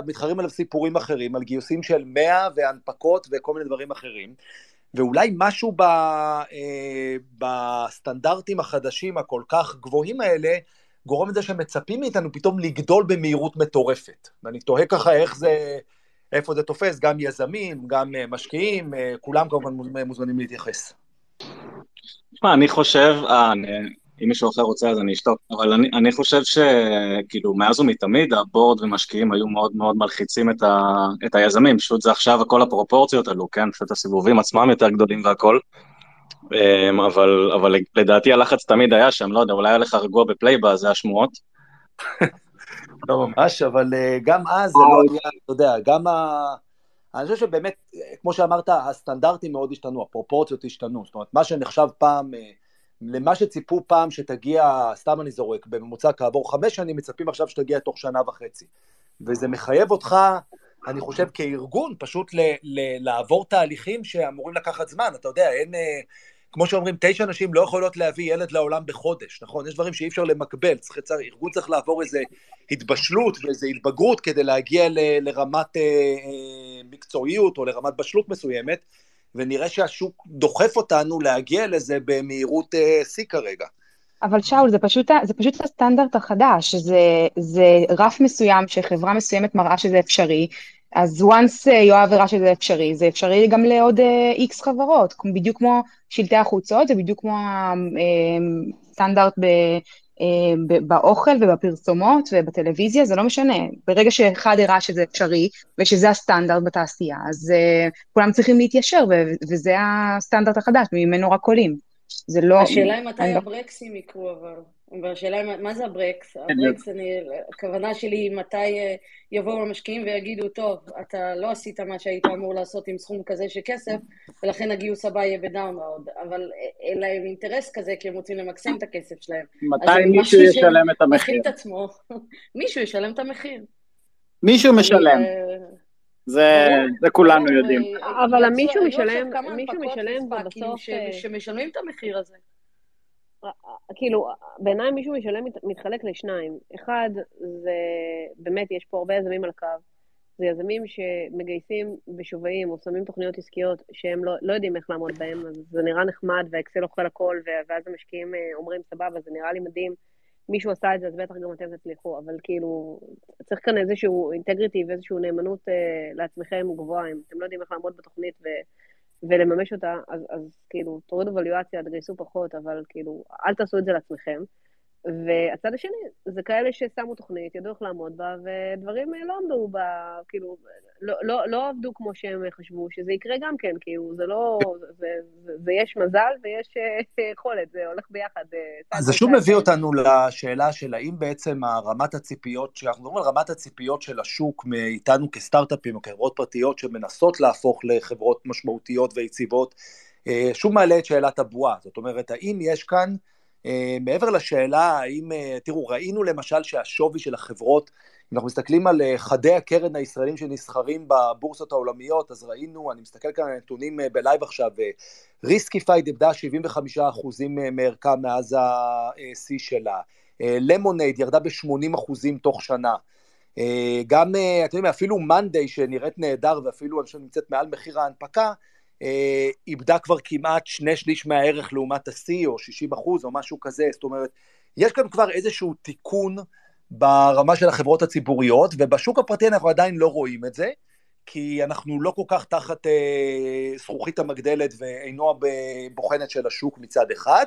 מתחרים עליו סיפורים אחרים, על גיוסים של 100 והנפקות וכל מיני דברים אחרים, ואולי משהו בסטנדרטים החדשים הכל כך גבוהים האלה, גורם את זה שמצפים מאיתנו פתאום לגדול במהירות מטורפת. ואני תוהה ככה איפה זה תופס, גם יזמים, גם משקיעים, כולם כמובן מוזמנים להתייחס. מה, אני חושב, אם מישהו אחר רוצה אז אני אשתוק, אבל אני חושב שכאילו מאז ומתמיד הבורד ומשקיעים היו מאוד מאוד מלחיצים את היזמים, פשוט זה עכשיו הכל הפרופורציות עלו, כן, פשוט הסיבובים עצמם יותר גדולים והכל, אבל לדעתי הלחץ תמיד היה שם, לא יודע, אולי היה לך רגוע בפלייבה, זה השמועות. לא ממש, אבל גם אז זה לא היה, אתה יודע, גם אני חושב שבאמת, כמו שאמרת, הסטנדרטים מאוד השתנו, הפרופורציות השתנו, זאת אומרת, מה שנחשב פעם, למה שציפו פעם שתגיע, סתם אני זורק, בממוצע כעבור 5 שנים, מצפים עכשיו שתגיע תוך 1.5 שנה, וזה מחייב אותך, אני חושב כארגון, פשוט לעבור תהליכים שאמורים לקחת זמן, אתה יודע, אין, כמו שאומרים, 9 נשים לא יכולות להביא ילד לעולם בחודש, נכון? יש דברים שאי אפשר למקבל, ארגון צריך לעבור איזו התבשלות ואיזו התבגרות, כדי להגיע לרמת מקצועיות, או לרמת בשלות מסוימת, ונראה שהשוק דוחף אותנו להגיע לזה במהירות C כרגע. אבל שאול, זה פשוט הסטנדרט החדש, זה רף מסוים שחברה מסוימת מראה שזה אפשרי, אז once יואב הראה שזה אפשרי, זה אפשרי גם לעוד X חברות, בדיוק כמו שלטי החוצות, זה בדיוק כמו הסטנדרט באוכל ובפרסומות ובטלוויזיה, זה לא משנה. ברגע שאחד הראה שזה אפשרי, ושזה הסטנדרט בתעשייה, אז כולם צריכים להתיישר, וזה הסטנדרט החדש, ממנו רק עולים. זה לא... השאלה היא מתי הברקסים יקרו, אבל... והשאלה היא, מה זה הברקס? הברקס, הכוונה שלי היא מתי יבואו המשקיעים ויגידו, טוב, אתה לא עשית מה שהיית אמור לעשות עם סכום כזה של כסף, ולכן הגיוס הבא יהיה בדאונרוד, אבל אין להם אינטרס כזה, כי הם רוצים למקסם את הכסף שלהם. מתי מישהו ישלם את המחיר? מישהו ישלם את המחיר. מישהו משלם. זה כולנו יודעים. אבל מישהו משלם, בסוף... שמשלמים את המחיר הזה. כאילו, בעיניי מישהו משלם מתחלק לשניים. אחד, זה באמת יש פה הרבה יזמים על הקו. זה יזמים שמגייסים בשוויים או שמים תוכניות עסקיות שהם לא יודעים איך לעמוד בהם, אז זה נראה נחמד והאקסל אוכל הכל, ואז המשקיעים אומרים סבבה, זה נראה לי מדהים. מישהו עשה את זה, אז בטח גם אתם תצליחו, אבל כאילו, צריך כאן איזשהו אינטגריטי ואיזשהו נאמנות לעצמכם גבוהה, אם אתם לא יודעים איך לעמוד בתוכנית ולממש אותה, אז כאילו, תורידו וליואציה, תגייסו פחות, אבל כאילו, אל תעשו את זה לעצמכם. והצד השני, זה כאלה ששמו תוכנית, ידעו איך לעמוד בה, ודברים לא עמדו בה, כאילו, לא עבדו כמו שהם חשבו, שזה יקרה גם כן, כאילו, זה לא, זה יש מזל ויש יכולת, זה הולך ביחד. זה שוב מביא אותנו לשאלה של האם בעצם הרמת הציפיות, שאנחנו אומרים על רמת הציפיות של השוק, מאיתנו כסטארט-אפים או כחברות פרטיות, שמנסות להפוך לחברות משמעותיות ויציבות, שוב מעלה את שאלת הבועה, זאת אומרת, האם יש כאן, מעבר לשאלה, האם, תראו, ראינו למשל שהשווי של החברות, אם אנחנו מסתכלים על חדי הקרן הישראלים שנסחרים בבורסות העולמיות, אז ראינו, אני מסתכל כאן על נתונים בלייב עכשיו, ריסקיפייד איבדה 75% מערכה מאז ה-C שלה, למונייד ירדה ב-80% תוך שנה, גם, אתם יודעים, אפילו מנדי שנראית נהדר, ואפילו אני חושב נמצאת מעל מחיר ההנפקה, איבדה כבר כמעט 2/3 מהערך לעומת ה-C, או 60% או משהו כזה, זאת אומרת, יש כאן כבר איזשהו תיקון ברמה של החברות הציבוריות, ובשוק הפרטי אנחנו עדיין לא רואים את זה, כי אנחנו לא כל כך תחת זכוכית המגדלת ואינו בוחנת של השוק מצד אחד,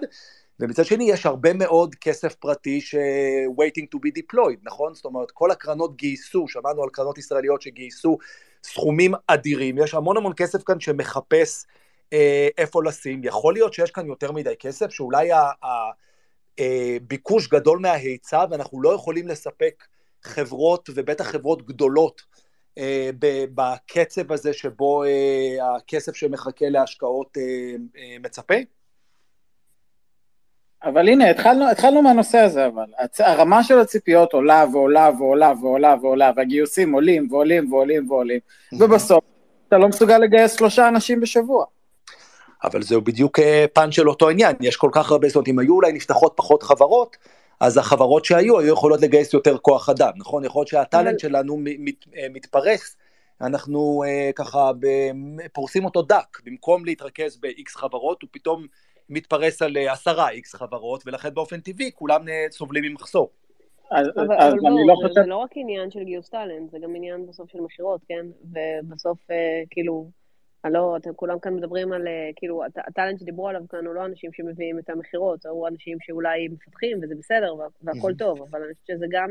ומצד שני יש הרבה מאוד כסף פרטי ש-waiting to be deployed, נכון? זאת אומרת, כל הקרנות גייסו, שמענו על קרנות ישראליות שגייסו, סכומים אדירים, יש המון המון כסף כאן שמחפש איפה לשים, יכול להיות שיש כאן יותר מדי כסף, שאולי הביקוש גדול מההיצע, ואנחנו לא יכולים לספק חברות, ובטח חברות גדולות, בקצב הזה שבו הכסף שמחכה להשקעות מצפה. אבל הנה, התחלנו מהנושא הזה, אבל הרמה של הציפיות עולה ועולה ועולה ועולה ועולה, והגיוסים עולים ועולים ועולים ועולים, ובסוף אתה לא מסוגל לגייס 3 אנשים בשבוע. אבל זהו בדיוק פן של אותו עניין, יש כל כך הרבה, זאת אומרת, אם היו אולי נפתחות פחות חברות, אז החברות שהיו, היו יכולות לגייס יותר כוח אדם, נכון? יכול להיות שהטלנט שלנו מתפרס, אנחנו ככה פורסים אותו דק, במקום להתרכז ב-X חברות, הוא פתאום מתפרס על 10X חברות, ולכן באופן טבעי, כולם סובלים עם מחסור. אבל בואו, זה לא רק עניין של גיוס טלנט, זה גם עניין בסוף של מחירות, כן? ובסוף, כאילו, לא, אתם כולם כאן מדברים על, כאילו, הטלנט שדיברו עליו כאן הוא לא אנשים שמביאים את המחירות, הוא אנשים שאולי מפתחים, וזה בסדר, והכל טוב, אבל אני חושבת שזה גם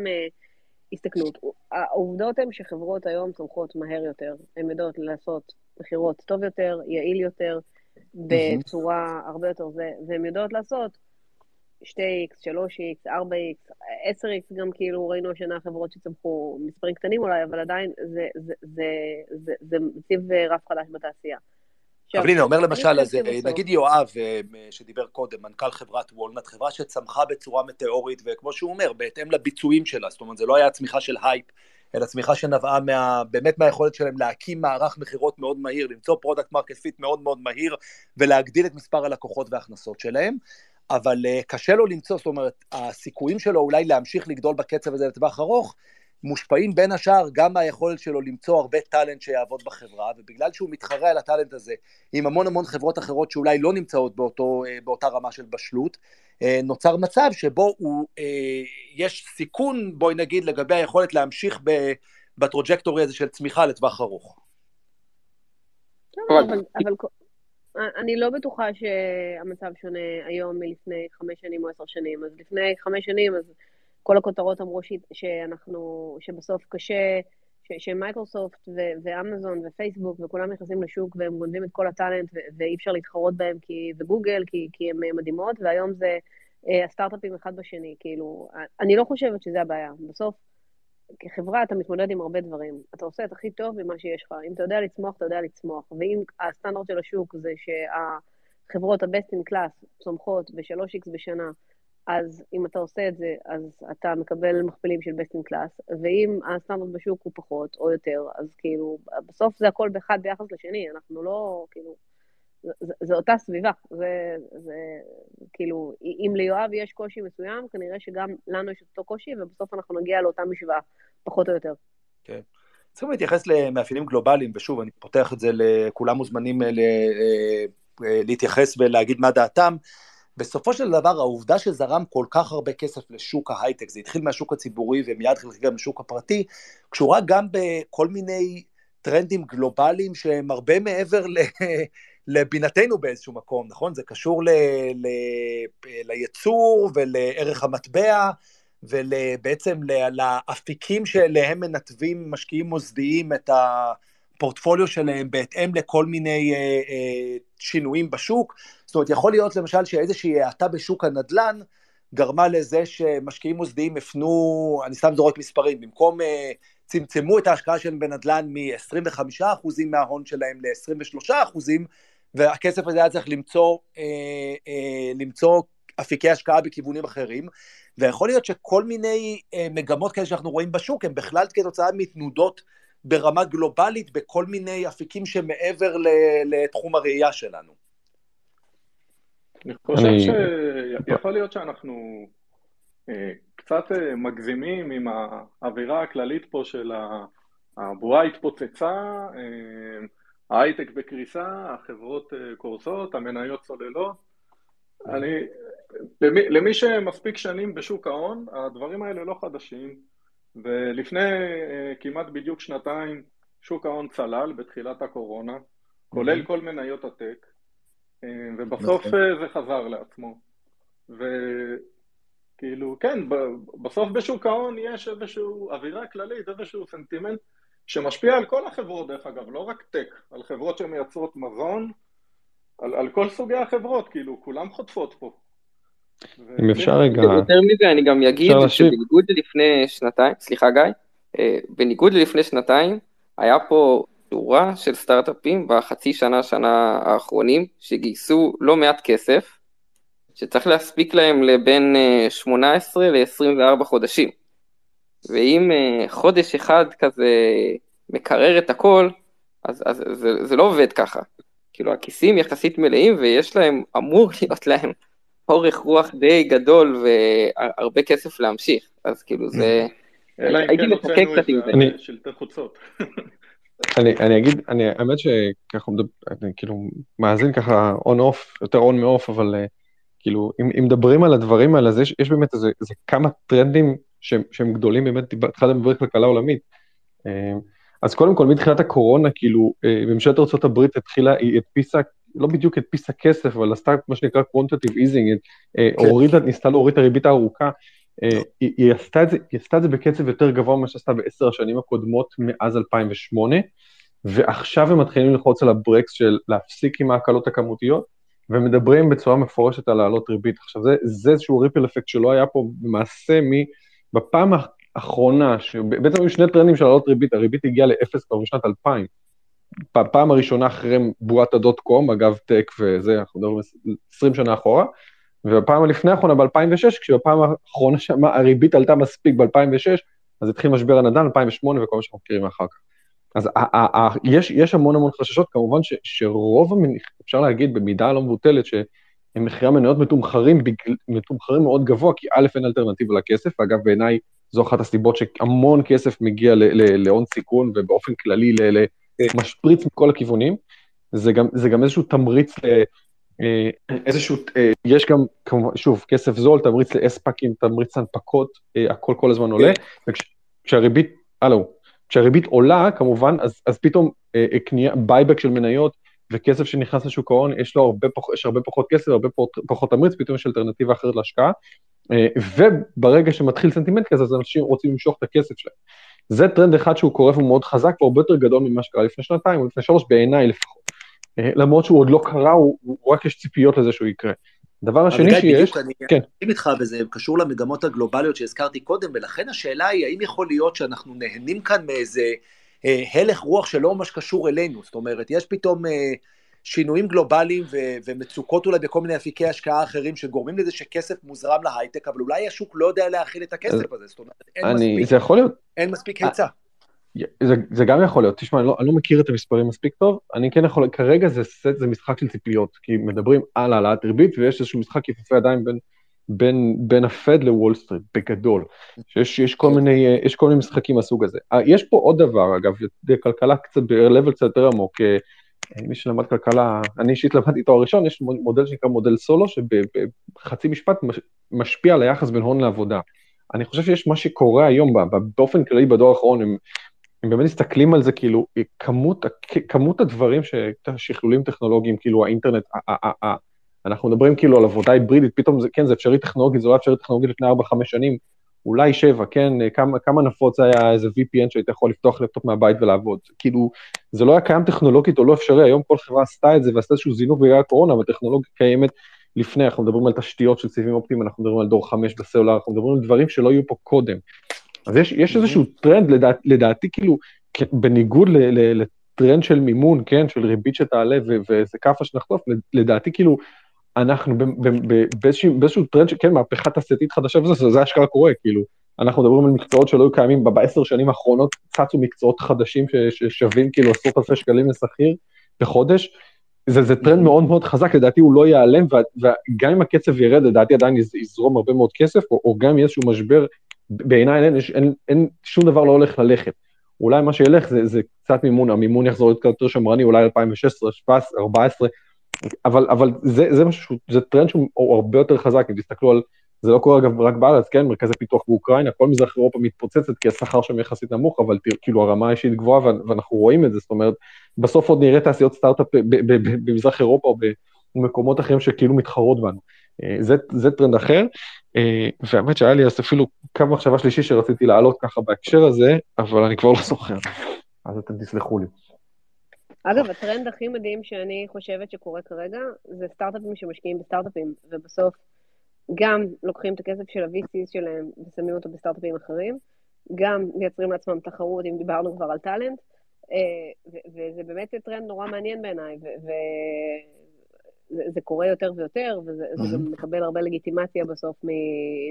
הסתכלות. העובדות הן שחברות היום צומחות מהר יותר, הן יודעות לעשות מחירות טוב יותר, יעיל יותר, בצורה הרבה יותר זה, והן יודעות לעשות 2X, 3X, 4X, 10X גם כאילו ראינו השנה חברות שצמחו מספרים קטנים אולי, אבל עדיין זה מציב רף חדש בתעשייה. אבל הנה, אומר למשל, נגיד יואב שדיבר קודם, מנכ"ל חברת וולנט, חברה שצמחה בצורה מטאורית, וכמו שהוא אומר, בהתאם לביצועים שלה, זאת אומרת, זה לא היה צמיחה של הייפ, אלא צמיחה שנבעה באמת מהיכולת שלהם להקים מערך מחירות מאוד מהיר, למצוא פרודקט מרקט פיט מאוד מאוד מהיר, ולהגדיל את מספר הלקוחות וההכנסות שלהם. אבל קשה לו למצוא, זאת אומרת, הסיכויים שלו אולי להמשיך לגדול בקצב הזה לטווח ארוך, מושפעים בין השאר גם מהיכולת שלו למצוא הרבה טלנט שיעבוד בחברה, ובגלל שהוא מתחרה על הטלנט הזה, עם המון המון חברות אחרות שאולי לא נמצאות באותה רמה של בשלות, נוצר מצב שבו יש סיכון, בואי נגיד, לגבי היכולת להמשיך בטרוג'קטורי הזה של צמיחה לטווח ארוך. אבל... אני לא בטוחה שהמצב שונה היום מלפני 5 שנים או 10 שנים, אז לפני 5 שנים, אז כל הכותרות אמרו שבסוף קשה, שמייקרוסופט ואמזון ופייסבוק וכולם נכנסים לשוק והם גונבים את כל הטלנט ואי אפשר להתחרות בהם וגוגל כי הם מדהימות, והיום זה הסטארט-אפים אחד בשני, כאילו, אני לא חושבת שזה הבעיה, בסוף כחברה אתה מתמודד עם הרבה דברים, אתה עושה את הכי טוב ממה שיש לך, אם אתה יודע לצמוח, אתה יודע לצמוח, ואם הסטנדרט של השוק זה שהחברות ה-best in class צומחות ב3x בשנה, אז אם אתה עושה את זה, אז אתה מקבל מכפילים של best in class, ואם הסטנדרט בשוק הוא פחות או יותר, אז כאילו, בסוף זה הכל באחד ביחס לשני, אנחנו לא, כאילו, זה אותה סביבה, זה כאילו, אם ליואב יש קושי מסוים, כנראה שגם לנו יש אותו קושי, ובסוף אנחנו נגיע לאותה משוואה, פחות או יותר. כן. צריכים להתייחס למאפיינים גלובליים, ושוב, אני פותח את זה לכולם מוזמנים להתייחס ולהגיד מה דעתם. בסופו של דבר, העובדה שזרם כל כך הרבה כסף לשוק ההייטק, זה התחיל מהשוק הציבורי ומיד חלק גם לשוק הפרטי, קשורה גם בכל מיני טרנדים גלובליים שהם הרבה מעבר לבינתנו באיזשהו מקום, נכון? זה קשור ליצור ולערך המטבע, ובעצם לאפיקים שאליהם מנתבים משקיעים מוסדיים את הפורטפוליו שלהם, בהתאם לכל מיני שינויים בשוק. זאת אומרת, יכול להיות למשל שאיזושהי האטה בשוק הנדל"ן, גרמה לזה שמשקיעים מוסדיים הפנו, אני סתם זורק מספרים, במקום... צמצמו את ההשקעה שלהם בנדל"ן מ-25% מההון שלהם ל-23%, והכסף הזה היה צריך למצוא אפיקי השקעה בכיוונים אחרים, ויכול להיות שכל מיני מגמות כאלה שאנחנו רואים בשוק, הם בכלל כתוצאה מתנודות ברמה גלובלית, בכל מיני אפיקים שמעבר לתחום הראייה שלנו. אני חושב שיכול להיות שאנחנו... קצת מגזימים עם האווירה הכללית פה של הבועה התפוצצה, ההייטק בקריסה, החברות קורסות, המניות צוללות. למי שמספיק שנים בשוק ההון, הדברים האלה לא חדשים, ולפני כמעט בדיוק 2 שוק ההון צלל בתחילת הקורונה, כולל כל מניות הטק, ובסוף זה חזר לעצמו. כאילו, כן, בסוף בשוק ההון יש איזשהו אווירה כללית, איזשהו סנטימנט שמשפיע על כל החברות, דרך אגב, לא רק טק, על חברות שמייצרות מזון, על כל סוגי החברות, כאילו, כולם חוטפות פה. אם אפשר רגע... יותר מזה, אני גם אגיד שבניגוד ללפני 2 סליחה גיא, בניגוד ללפני 2, היה פה תורה של סטארט-אפים בחצי שנה האחרונים, שגייסו לא מעט כסף, שצריך להספיק להם לבין 18 ל-24 חודשים. ואם חודש אחד כזה מקרר את הכל, אז זה לא עובד ככה. כאילו הכיסים יחסית מלאים, ויש להם, אמור להיות להם אורך רוח די גדול והרבה כסף להמשיך, אז כאילו זה... הייתי מחכה קצת עם זה. שלטי חוצות. אני אגיד, האמת שככה, כאילו, מאזין ככה on-off, יותר on מ-off, אבל כאילו, אם מדברים על הדברים האלה, אז יש באמת איזה כמה טרנדים שהם גדולים באמת, התחלת מבריך לכלכלה עולמית. אז קודם כל, מתחילת הקורונה, כאילו, ממשלת ארצות הברית התחילה, היא הדפיסה, לא בדיוק הדפיסה כסף, אבל עשתה מה שנקרא quantitative easing, ניסתה להוריד את הריבית הארוכה, היא עשתה את זה בקצב יותר גבוה ממה שעשתה ב10 השנים הקודמות מאז 2008, ועכשיו הם מתחילים ללחוץ על הברקס של להפסיק עם ההקלות הכמותיות, ומדברים בצורה מפורשת על העלות ריבית. עכשיו, זה איזשהו ריפל אפקט שלא היה פה במעשה בפעם האחרונה, שבעצם היו שני טרנדים של העלות ריבית, הריבית הגיעה לאפס כבר בשנת 2000, פעם הראשונה אחרי בועת הדוט-קום, אגב טק וזה, אנחנו מדברים 20 שנה אחורה, והפעם הלפני האחרונה ב-2006, כשבפעם האחרונה הריבית עלתה מספיק ב-2006, אז התחיל משבר הנדל"ן, 2008 וכל מה שאנחנו מכירים אחר כך. אז יש המון המון חששות, כמובן שרוב, אפשר להגיד במידה לא מבוטלת, שהם מחירי המניות מתומחרים מאוד גבוה, כי א' אין אלטרנטיבה לכסף, ואגב בעיניי זו אחת הסיבות שהמון כסף מגיע להון סיכון, ובאופן כללי משפריץ מכל הכיוונים, זה גם איזשהו תמריץ יש גם, שוב, כסף זול, תמריץ לאספקים, תמריץ הנפקות, הכל כל הזמן עולה, וכשהריבית עולה, כמובן, אז פתאום בייבק של מניות וכסף שנכנס לשוק ההון, יש הרבה פחות כסף, הרבה פחות תמריץ, פתאום יש אלטרנטיבה אחרת להשקעה, וברגע שמתחיל סנטימנט כזה, אז אנשים רוצים למשוך את הכסף שלהם. זה טרנד אחד שהוא קורף ומאוד חזק, והרבה יותר גדול ממה שקרה לפני שנתיים, או לפני 3 בעיניי לפחות. למרות שהוא עוד לא קרה, הוא רק יש ציפיות לזה שהוא יקרה. הדבר השני שיש... אני אגיד לך בזה, קשור למגמות הגלובליות שהזכרתי קודם, ולכן השאלה היא, האם יכול להיות שאנחנו נהנים כאן מאיזה הלך רוח שלא ממש קשור אלינו? זאת אומרת, יש פתאום שינויים גלובליים ומצוקות אולי בכל מיני אפיקי השקעה אחרים, שגורמים לזה שכסף מוזרם להייטק, אבל אולי השוק לא יודע להכיל את הכסף הזה, זאת אומרת, אין מספיק היצע. זה גם יכול להיות, תשמע, אני לא מכיר את המספרים מספיק טוב, אני כן יכול, כרגע זה משחק של ציפיות, כי מדברים על העלאת ריבית, ויש איזשהו משחק יפופי עדיין בין הפד לוול סטריט, בגדול, שיש כל מיני משחקים מהסוג הזה. יש פה עוד דבר, אגב, כלכלה קצת, ב-level קצת יותר עמוק, מי שלמד כלכלה, אני אישית למדתי תואר ראשון, יש מודל שנקרא מודל סולו, שבחצי משפט משפיע על היחס בין הון לעבודה. אני חושב שיש מה שקורה היום, באופן כללי בדור האחרון, הם באמת מסתכלים על זה, כאילו, כמות הדברים ששכלולים טכנולוגיים, כאילו האינטרנט, אנחנו מדברים כאילו על עבודה היברידית, פתאום זה אפשרי טכנולוגית, זה לא אפשרי טכנולוגית לפני 4-5 שנים, אולי 7, כן, כמה נפוץ היה איזה VPN שהיית יכול לפתוח לפטופ מהבית ולעבוד, כאילו, זה לא היה קיים טכנולוגית או לא אפשרי, היום כל חברה עשתה את זה ועשתה איזשהו זינוק בגלל הקורונה, אבל טכנולוגיה קיימת לפני, אנחנו מדברים על תשתיות של סיבים אופטיים, אנחנו מדברים על דור 5 בסלולר, אנחנו מדברים על דברים שלא יהיו פה קודם. אז יש איזשהו טרנד, לדעתי, כאילו, בניגוד לטרנד של מימון, כן, של ריבית שתעלה וזה כפה שנחטוף, לדעתי, כאילו, אנחנו באיזשהו טרנד, כן, מהפכה תעשייתית חדשה, וזה אשכרה קורה, כאילו, אנחנו מדברים על מקצועות שלא היו קיימים, ב-10 שנים האחרונות צצו מקצועות חדשים ששווים, כאילו, עשרות אלפי שקלים לשכיר בחודש, זה טרנד מאוד מאוד חזק, לדעתי הוא לא ייעלם, וגם אם הקצב ירד, לדעתי עדיין יזרום הרבה מאוד כסף, או גם איזשהו משבר, בעיניי אין שום דבר לא הולך ללכת. אולי מה שילך זה קצת מימון, המימון יחזור להיות יותר שמרני, אולי 2016, 2017, 2014, אבל זה טרנד שהוא הרבה יותר חזק, אם תסתכלו על, זה לא קורה אגב רק בארץ, כן, מרכזי פיתוח באוקראינה, כל מזרח אירופה מתפוצצת, כי השכר שם יחסית נמוך, אבל כאילו הרמה האישית גבוהה, ואנחנו רואים את זה, זאת אומרת, בסוף עוד נראה תעשיות סטארט-אפ במזרח אירופה, או במקומות אחרים שכאילו מתחרות בנו. זה טרנד אחר, והאמת שהיה לי אפילו כמה מחשבה שלישי שרציתי לעלות ככה בהקשר הזה, אבל אני כבר לא זוכר, אז אתם תסלחו לי. אגב, הטרנד הכי מדהים שאני חושבת שקורה כרגע, זה סטארט-אפים שמשקיעים בסטארט-אפים, ובסוף גם לוקחים את הכסף של ה-VCs שלהם ושמים אותו בסטארט-אפים אחרים, גם מייצרים לעצמם תחרות, אם דיברנו כבר על טלנט, וזה באמת טרנד נורא מעניין בעיניי, זה קורה יותר ויותר, וזה גם מקבל הרבה לגיטימציה בסוף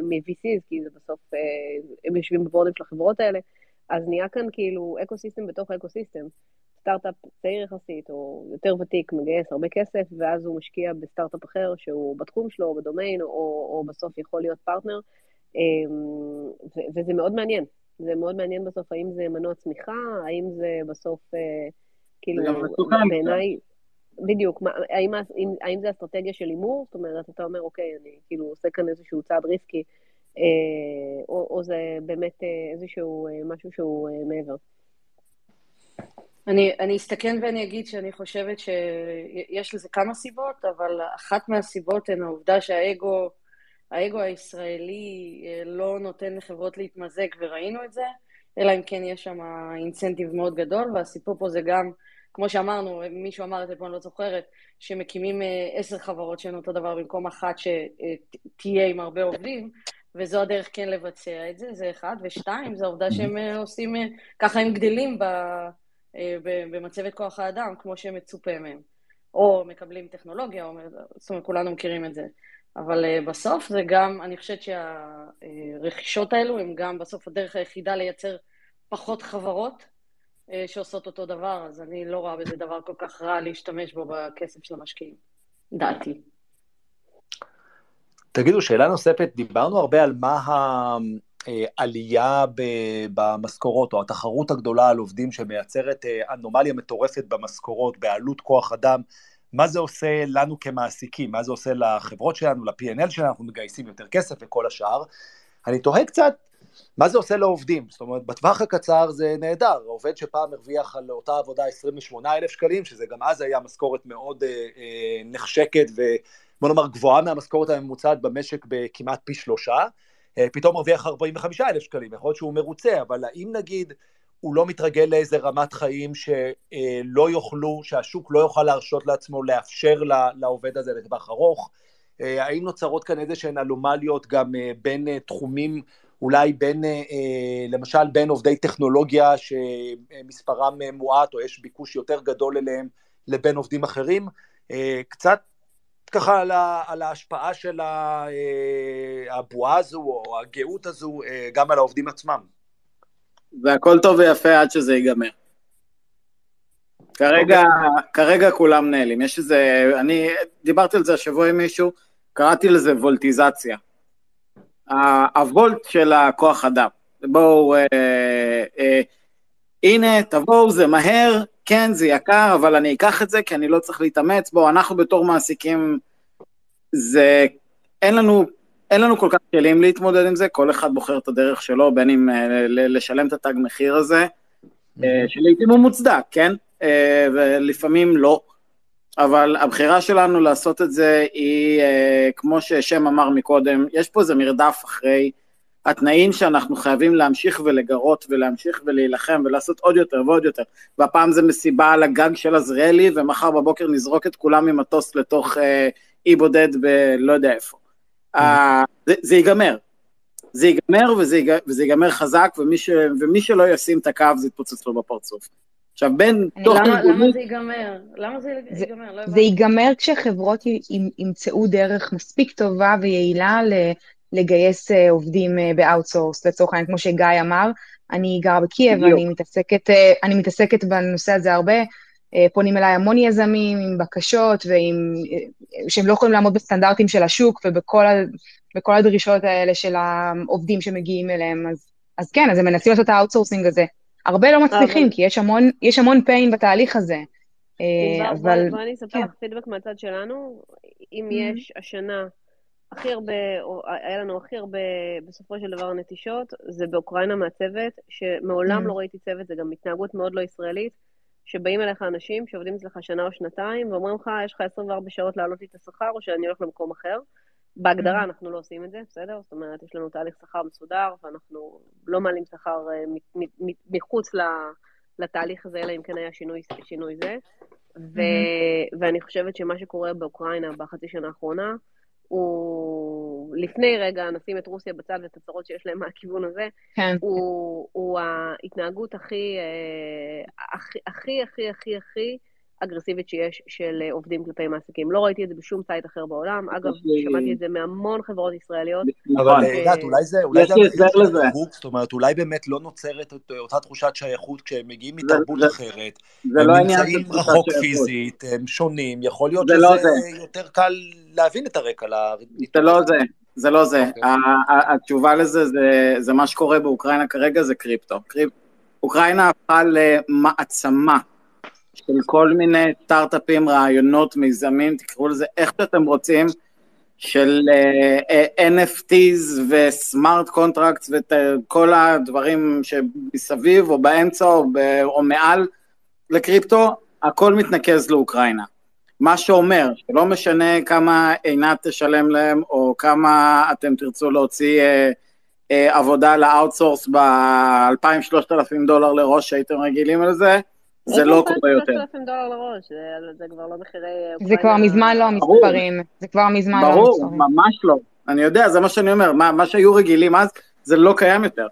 מ-VCs, כי זה בסוף, הם יושבים בבורדים של החברות האלה, אז נהיה כאן כאילו אקוסיסטם בתוך אקוסיסטם. סטארט-אפ צעיר יחסית, או יותר ותיק, מגייס הרבה כסף, ואז הוא משקיע בסטארט-אפ אחר, שהוא בתחום שלו, או בדומיין, או בסוף יכול להיות פרטנר, וזה מאוד מעניין. זה מאוד מעניין בסוף, האם זה מנוע צמיחה, האם זה בסוף, כאילו, בעיניי, בדיוק, האם זה אסטרטגיה של אימור? זאת אומרת, אתה אומר, אוקיי, אני כאילו עושה כאן איזשהו צעד ריסקי, או זה באמת איזשהו משהו שהוא מעבר. אני אסתכן ואני אגיד שאני חושבת שיש לזה כמה סיבות, אבל אחת מהסיבות הן העובדה שהאגו הישראלי לא נותן לחברות להתמזג, וראינו את זה, אלא אם כן יש שם אינסנטיב מאוד גדול, והסיפור פה זה גם, כמו שאמרנו, מישהו אמר את זה פה, אני לא זוכרת, שמקימים 10 חברות שהן אותו דבר במקום אחת שתהיה עם הרבה עובדים, וזו הדרך כן לבצע את זה, זה אחד, ושתיים, זו העובדה שהם עושים, ככה הם גדלים במצבת כוח האדם, כמו שהם מצופה מהם, או מקבלים טכנולוגיה, זאת אומרת, כולנו מכירים את זה. אבל בסוף זה גם, אני חושבת שהרכישות האלו, הם גם בסוף הדרך היחידה לייצר פחות חברות, שעושות אותו דבר, אז אני לא רואה בזה דבר כל כך רע להשתמש בו בכסף של המשקיעים, דעתי. תגידו, שאלה נוספת, דיברנו הרבה על מה העלייה במשכורות, או התחרות הגדולה על עובדים שמייצרת אנומליה מטורפת במשכורות, בעלות כוח אדם, מה זה עושה לנו כמעסיקים, מה זה עושה לחברות שלנו, ל-P&L שלנו, אנחנו מגייסים יותר כסף וכל השאר, אני תוהה קצת, מה זה עושה לעובדים? זאת אומרת, בטווח הקצר זה נהדר, עובד שפעם הרוויח על אותה עבודה 28,000 שקלים, שזה גם אז היה משכורת מאוד נחשקת, ובוא נאמר גבוהה מהמשכורת הממוצעת במשק בכמעט פי 3, פתאום הרוויח 45,000 שקלים, יכול להיות שהוא מרוצה, אבל האם נגיד הוא לא מתרגל לאיזה רמת חיים שלא יוכלו, שהשוק לא יוכל להרשות לעצמו, לאפשר לעובד הזה לטווח ארוך, האם נוצרות כאן איזה שהן אנומליות גם בין תחומים, אולי בין, למשל, בין עובדי טכנולוגיה שמספרם מועט, או יש ביקוש יותר גדול אליהם, לבין עובדים אחרים, קצת ככה על ההשפעה של הבועה הזו, או הגאות הזו, גם על העובדים עצמם. זה הכל טוב ויפה עד שזה ייגמר. כרגע כולם נעלים. יש איזה, אני דיברתי על זה השבוע עם מישהו, קראתי לזה וולטיזציה. הוולט של הכוח אדם, בואו, הנה, תבואו, זה מהר, כן, זה יקר, אבל אני אקח את זה, כי אני לא צריך להתאמץ, בואו, אנחנו בתור מעסיקים, זה, אין לנו כל כך כלים להתמודד עם זה, כל אחד בוחר את הדרך שלו, בין אם לשלם את התג מחיר הזה, שלעיתים הוא מוצדק, כן, ולפעמים לא, אבל הבחירה שלנו לעשות את זה היא, כמו ששם אמר מקודם, יש פה איזה מרדף אחרי התנאים שאנחנו חייבים להמשיך ולגרות, ולהמשיך ולהילחם, ולעשות עוד יותר ועוד יותר. והפעם זה מסיבה על הגג של עזריאלי, ומחר בבוקר נזרוק את כולם ממטוס לתוך אי בודד ולא יודע איפה. זה ייגמר. זה ייגמר וזה ייגמר חזק, ומי שלא ישים את הקו זה יתפוצץ לו בפרצוף. עכשיו בין תוך... למה זה ייגמר? זה ייגמר כשחברות ימצאו דרך מספיק טובה ויעילה לגייס עובדים באוטסורס, לצורך העניין, כמו שגיא אמר, אני גרה בקייב, אני מתעסקת בנושא הזה הרבה, פונים אליי המון יזמים עם בקשות, שהם לא יכולים לעמוד בסטנדרטים של השוק, ובכל הדרישות האלה של העובדים שמגיעים אליהם, אז כן, אז הם מנסים לעשות את האוטסורסינג הזה. הרבה לא מצליחים, כי יש המון פיין בתהליך הזה. אבל... בואי אני אספר לך פידבק מהצד שלנו, אם יש השנה, היה לנו הכי הרבה בסופו של דבר נטישות, זה באוקראינה מהצוות, שמעולם לא ראיתי צוות, זה גם התנהגות מאוד לא ישראלית, שבאים אליך אנשים שעובדים אצלך שנה או שנתיים, ואומרים לך, יש לך 24 שעות לעלות לי את השכר, או שאני הולך למקום אחר. בהגדרה אנחנו לא עושים את זה, בסדר? זאת אומרת, יש לנו תהליך שכר מסודר, ואנחנו לא מעלים שכר מחוץ לתהליך הזה, אלא אם כן היה שינוי זה. ואני חושבת שמה שקורה באוקראינה בחצי שנה האחרונה, הוא לפני רגע, נשים את רוסיה בצד ואת הצרות שיש להם מהכיוון הזה, הוא ההתנהגות הכי אגרסיבית שיש של עובדים כלפי מעסיקים. לא ראיתי את זה בשום צייט אחר בעולם, אגב, שמעתי את זה מהמון חברות ישראליות. אבל עינת, אולי זה המחיר של תרבות, זאת אומרת, אולי באמת לא נוצרת אותה תחושת שייכות כשהם מגיעים מתרבות אחרת, הם נמצאים רחוק פיזית, הם שונים, יכול להיות שזה יותר קל להבין את הרקע. זה לא זה. זה לא זה. התשובה לזה, זה מה שקורה באוקראינה כרגע, זה קריפטו. אוקראינה הפכה למעצמה של כל מיני סטארט-אפים, רעיונות, מיזמים, תקראו לזה איך שאתם רוצים, של NFTs וסמארט קונטרקטס וכל הדברים שמסביב או באמצע או מעל לקריפטו, הכל מתנקז לאוקראינה. מה שאומר, שלא משנה כמה עינת תשלם להם, או כמה אתם תרצו להוציא עבודה לאוטסורס $2,000-$3,000 לראש שהייתם רגילים על זה, זה לא קורה יותר. $3,000 לראש, זה כבר לא מחירי... זה כבר מזמן לא המספרים, זה כבר מזמן לא המספרים. ברור, ממש לא. אני יודע, זה מה שאני אומר, מה שהיו רגילים אז, זה לא קיים יותר.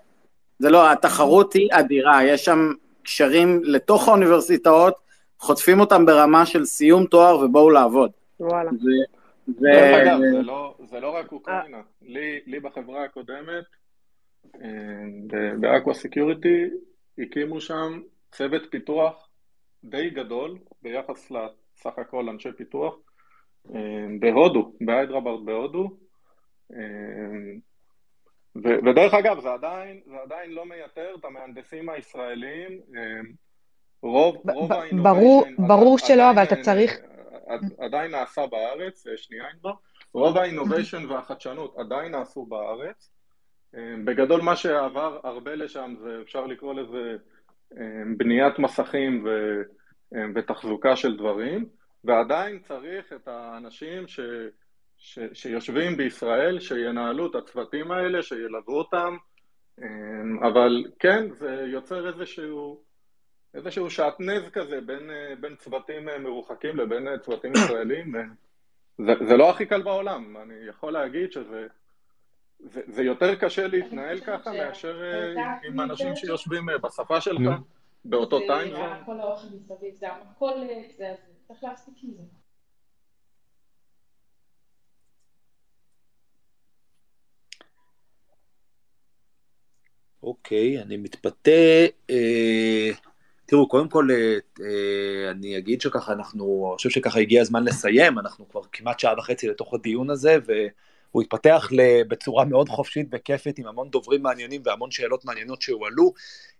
זה לא, התחרות היא אדירה, יש שם קשרים לתוך האוניברסיטאות, חוטפים אותם ברמה של סיום תואר ובואו לעבוד. וואלה. זה לא רק אוקראינה. לי בחברה הקודמת, באקווה סקיוריטי, הקימו שם צוות פיתוח די גדול, ביחס לסך הכל אנשי פיתוח, בהודו, בהיידראבאד בהודו. ודרך אגב, זה עדיין לא מייתר את המהנדסים הישראלים, רוב האינוביישן... ברור שלא, אבל אתה צריך... עדיין נעשה בארץ, שנייה אינבר, רוב האינוביישן והחדשנות עדיין נעשו בארץ, בגדול מה שעבר הרבה לשם זה אפשר לקרוא לזה בניית מסכים ותחזוקה של דברים, ועדיין צריך את האנשים שיושבים בישראל, שינהלו את הצוותים האלה, שילוו אותם, אבל כן, זה יוצר איזשהו שעטנז כזה בין צוותים מרוחקים לבין צוותים ישראלים. זה לא הכי קל בעולם, אני יכול להגיד שזה יותר קשה להתנהל ככה מאשר עם אנשים שיושבים בשפה שלך, באותו טיים. הכל האוכל מסביב, זה הכל, זה צריך להפסיק עם זה. אוקיי, אני מתפתה. תראו, קודם כל, אני אגיד שככה אנחנו, אני חושב שככה הגיע הזמן לסיים, אנחנו כבר כמעט 1.5 שעות לתוך הדיון הזה, והוא התפתח בצורה מאוד חופשית וכיפית, עם המון דוברים מעניינים והמון שאלות מעניינות שהועלו,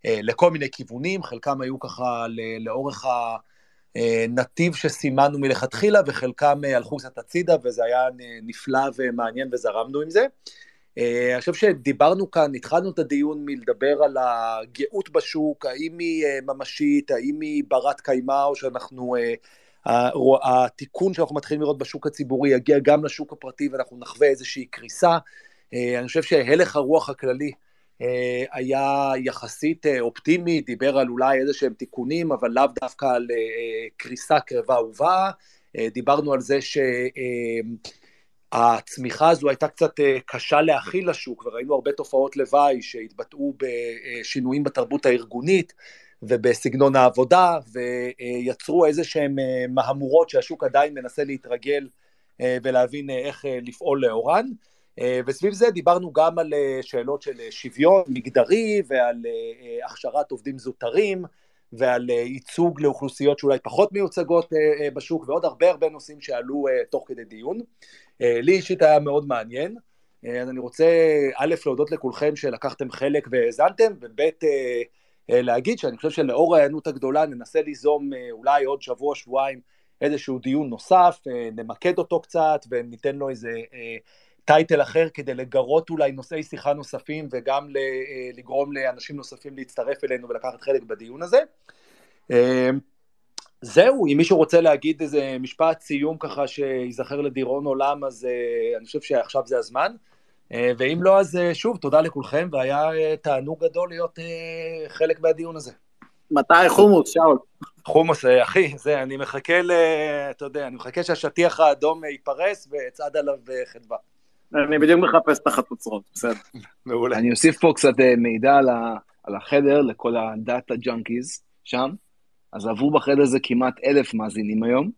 לכל מיני כיוונים, חלקם היו ככה לאורך הנתיב שסימנו מלכתחילה, וחלקם הלכו קצת הצידה, וזה היה נפלא ומעניין וזרמנו עם זה. אני חושב שדיברנו כאן, התחלנו את הדיון מלדבר על הגאות בשוק, האם היא ממשית, האם היא ברת קיימה, או שאנחנו, התיקון שאנחנו מתחילים לראות בשוק הציבורי יגיע גם לשוק הפרטי, ואנחנו נחווה איזושהי קריסה. אני חושב שהלך הרוח הכללי היה יחסית אופטימי, דיבר על אולי איזשהם תיקונים, אבל לאו דווקא על קריסה קרבה ובאה. דיברנו על זה הצמיחה הזו הייתה קצת קשה להכיל לשוק, וראינו הרבה תופעות לוואי שהתבטאו בשינויים בתרבות הארגונית, ובסגנון העבודה, ויצרו איזה שהם מהמורות שהשוק עדיין מנסה להתרגל, ולהבין איך לפעול לאורן, וסביב זה דיברנו גם על שאלות של שוויון מגדרי, ועל הכשרת עובדים זוטרים, ועל ייצוג לאוכלוסיות שאולי פחות מיוצגות בשוק, ועוד הרבה נושאים שעלו תוך כדי דיון. לי אישית היה מאוד מעניין, אני רוצה א' להודות לכולכם שלקחתם חלק והזנתם, וב' להגיד שאני חושב שלאור העיינות הגדולה ננסה ליזום אולי עוד שבוע, שבועיים, איזשהו דיון נוסף, נמקד אותו קצת וניתן לו איזה טייטל אחר כדי לגרות אולי נושאי שיחה נוספים, וגם לגרום לאנשים נוספים להצטרף אלינו ולקחת חלק בדיון הזה. זהו, אם מישהו רוצה להגיד איזה משפט סיום ככה שיזכר לדיראון עולם, אז אני חושב שעכשיו זה הזמן, ואם לא, אז שוב, תודה לכולכם, והיה תענוג גדול להיות חלק מהדיון הזה. מתי חומוס, שאול? חומוס, אחי, זה, אני מחכה אתה יודע, אני מחכה שהשטיח האדום ייפרס ואצעד עליו חדווה. אני בדיוק מחפש תחת עוצרות, בסדר. מעולה. אני אוסיף פה קצת מידע על החדר, לכל הדאטה ג'אנקיז שם. אז עברו בחדר הזה כמעט 1,000 מאזינים היום,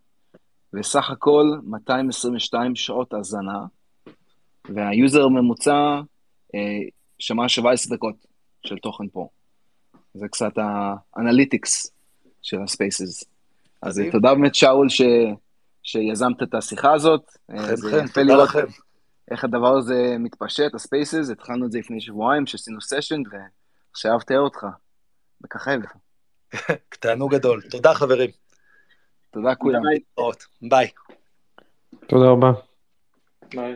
וסך הכל 222 שעות הזנה, והיוזר ממוצע שמע 17 דקות של תוכן פה. זה קצת האנליטיקס של הספייסס. אז תודה באמת שאול שיזמת את השיחה הזאת. תודה לכם. איך הדבר הזה מתפשט, הספייסס, התחלנו את זה לפני שבועיים, שעשינו סשן, ועכשיו תראה אותך, בכחב. תענוג גדול. תודה חברים. תודה כולם. ביי. תודה רבה. ביי.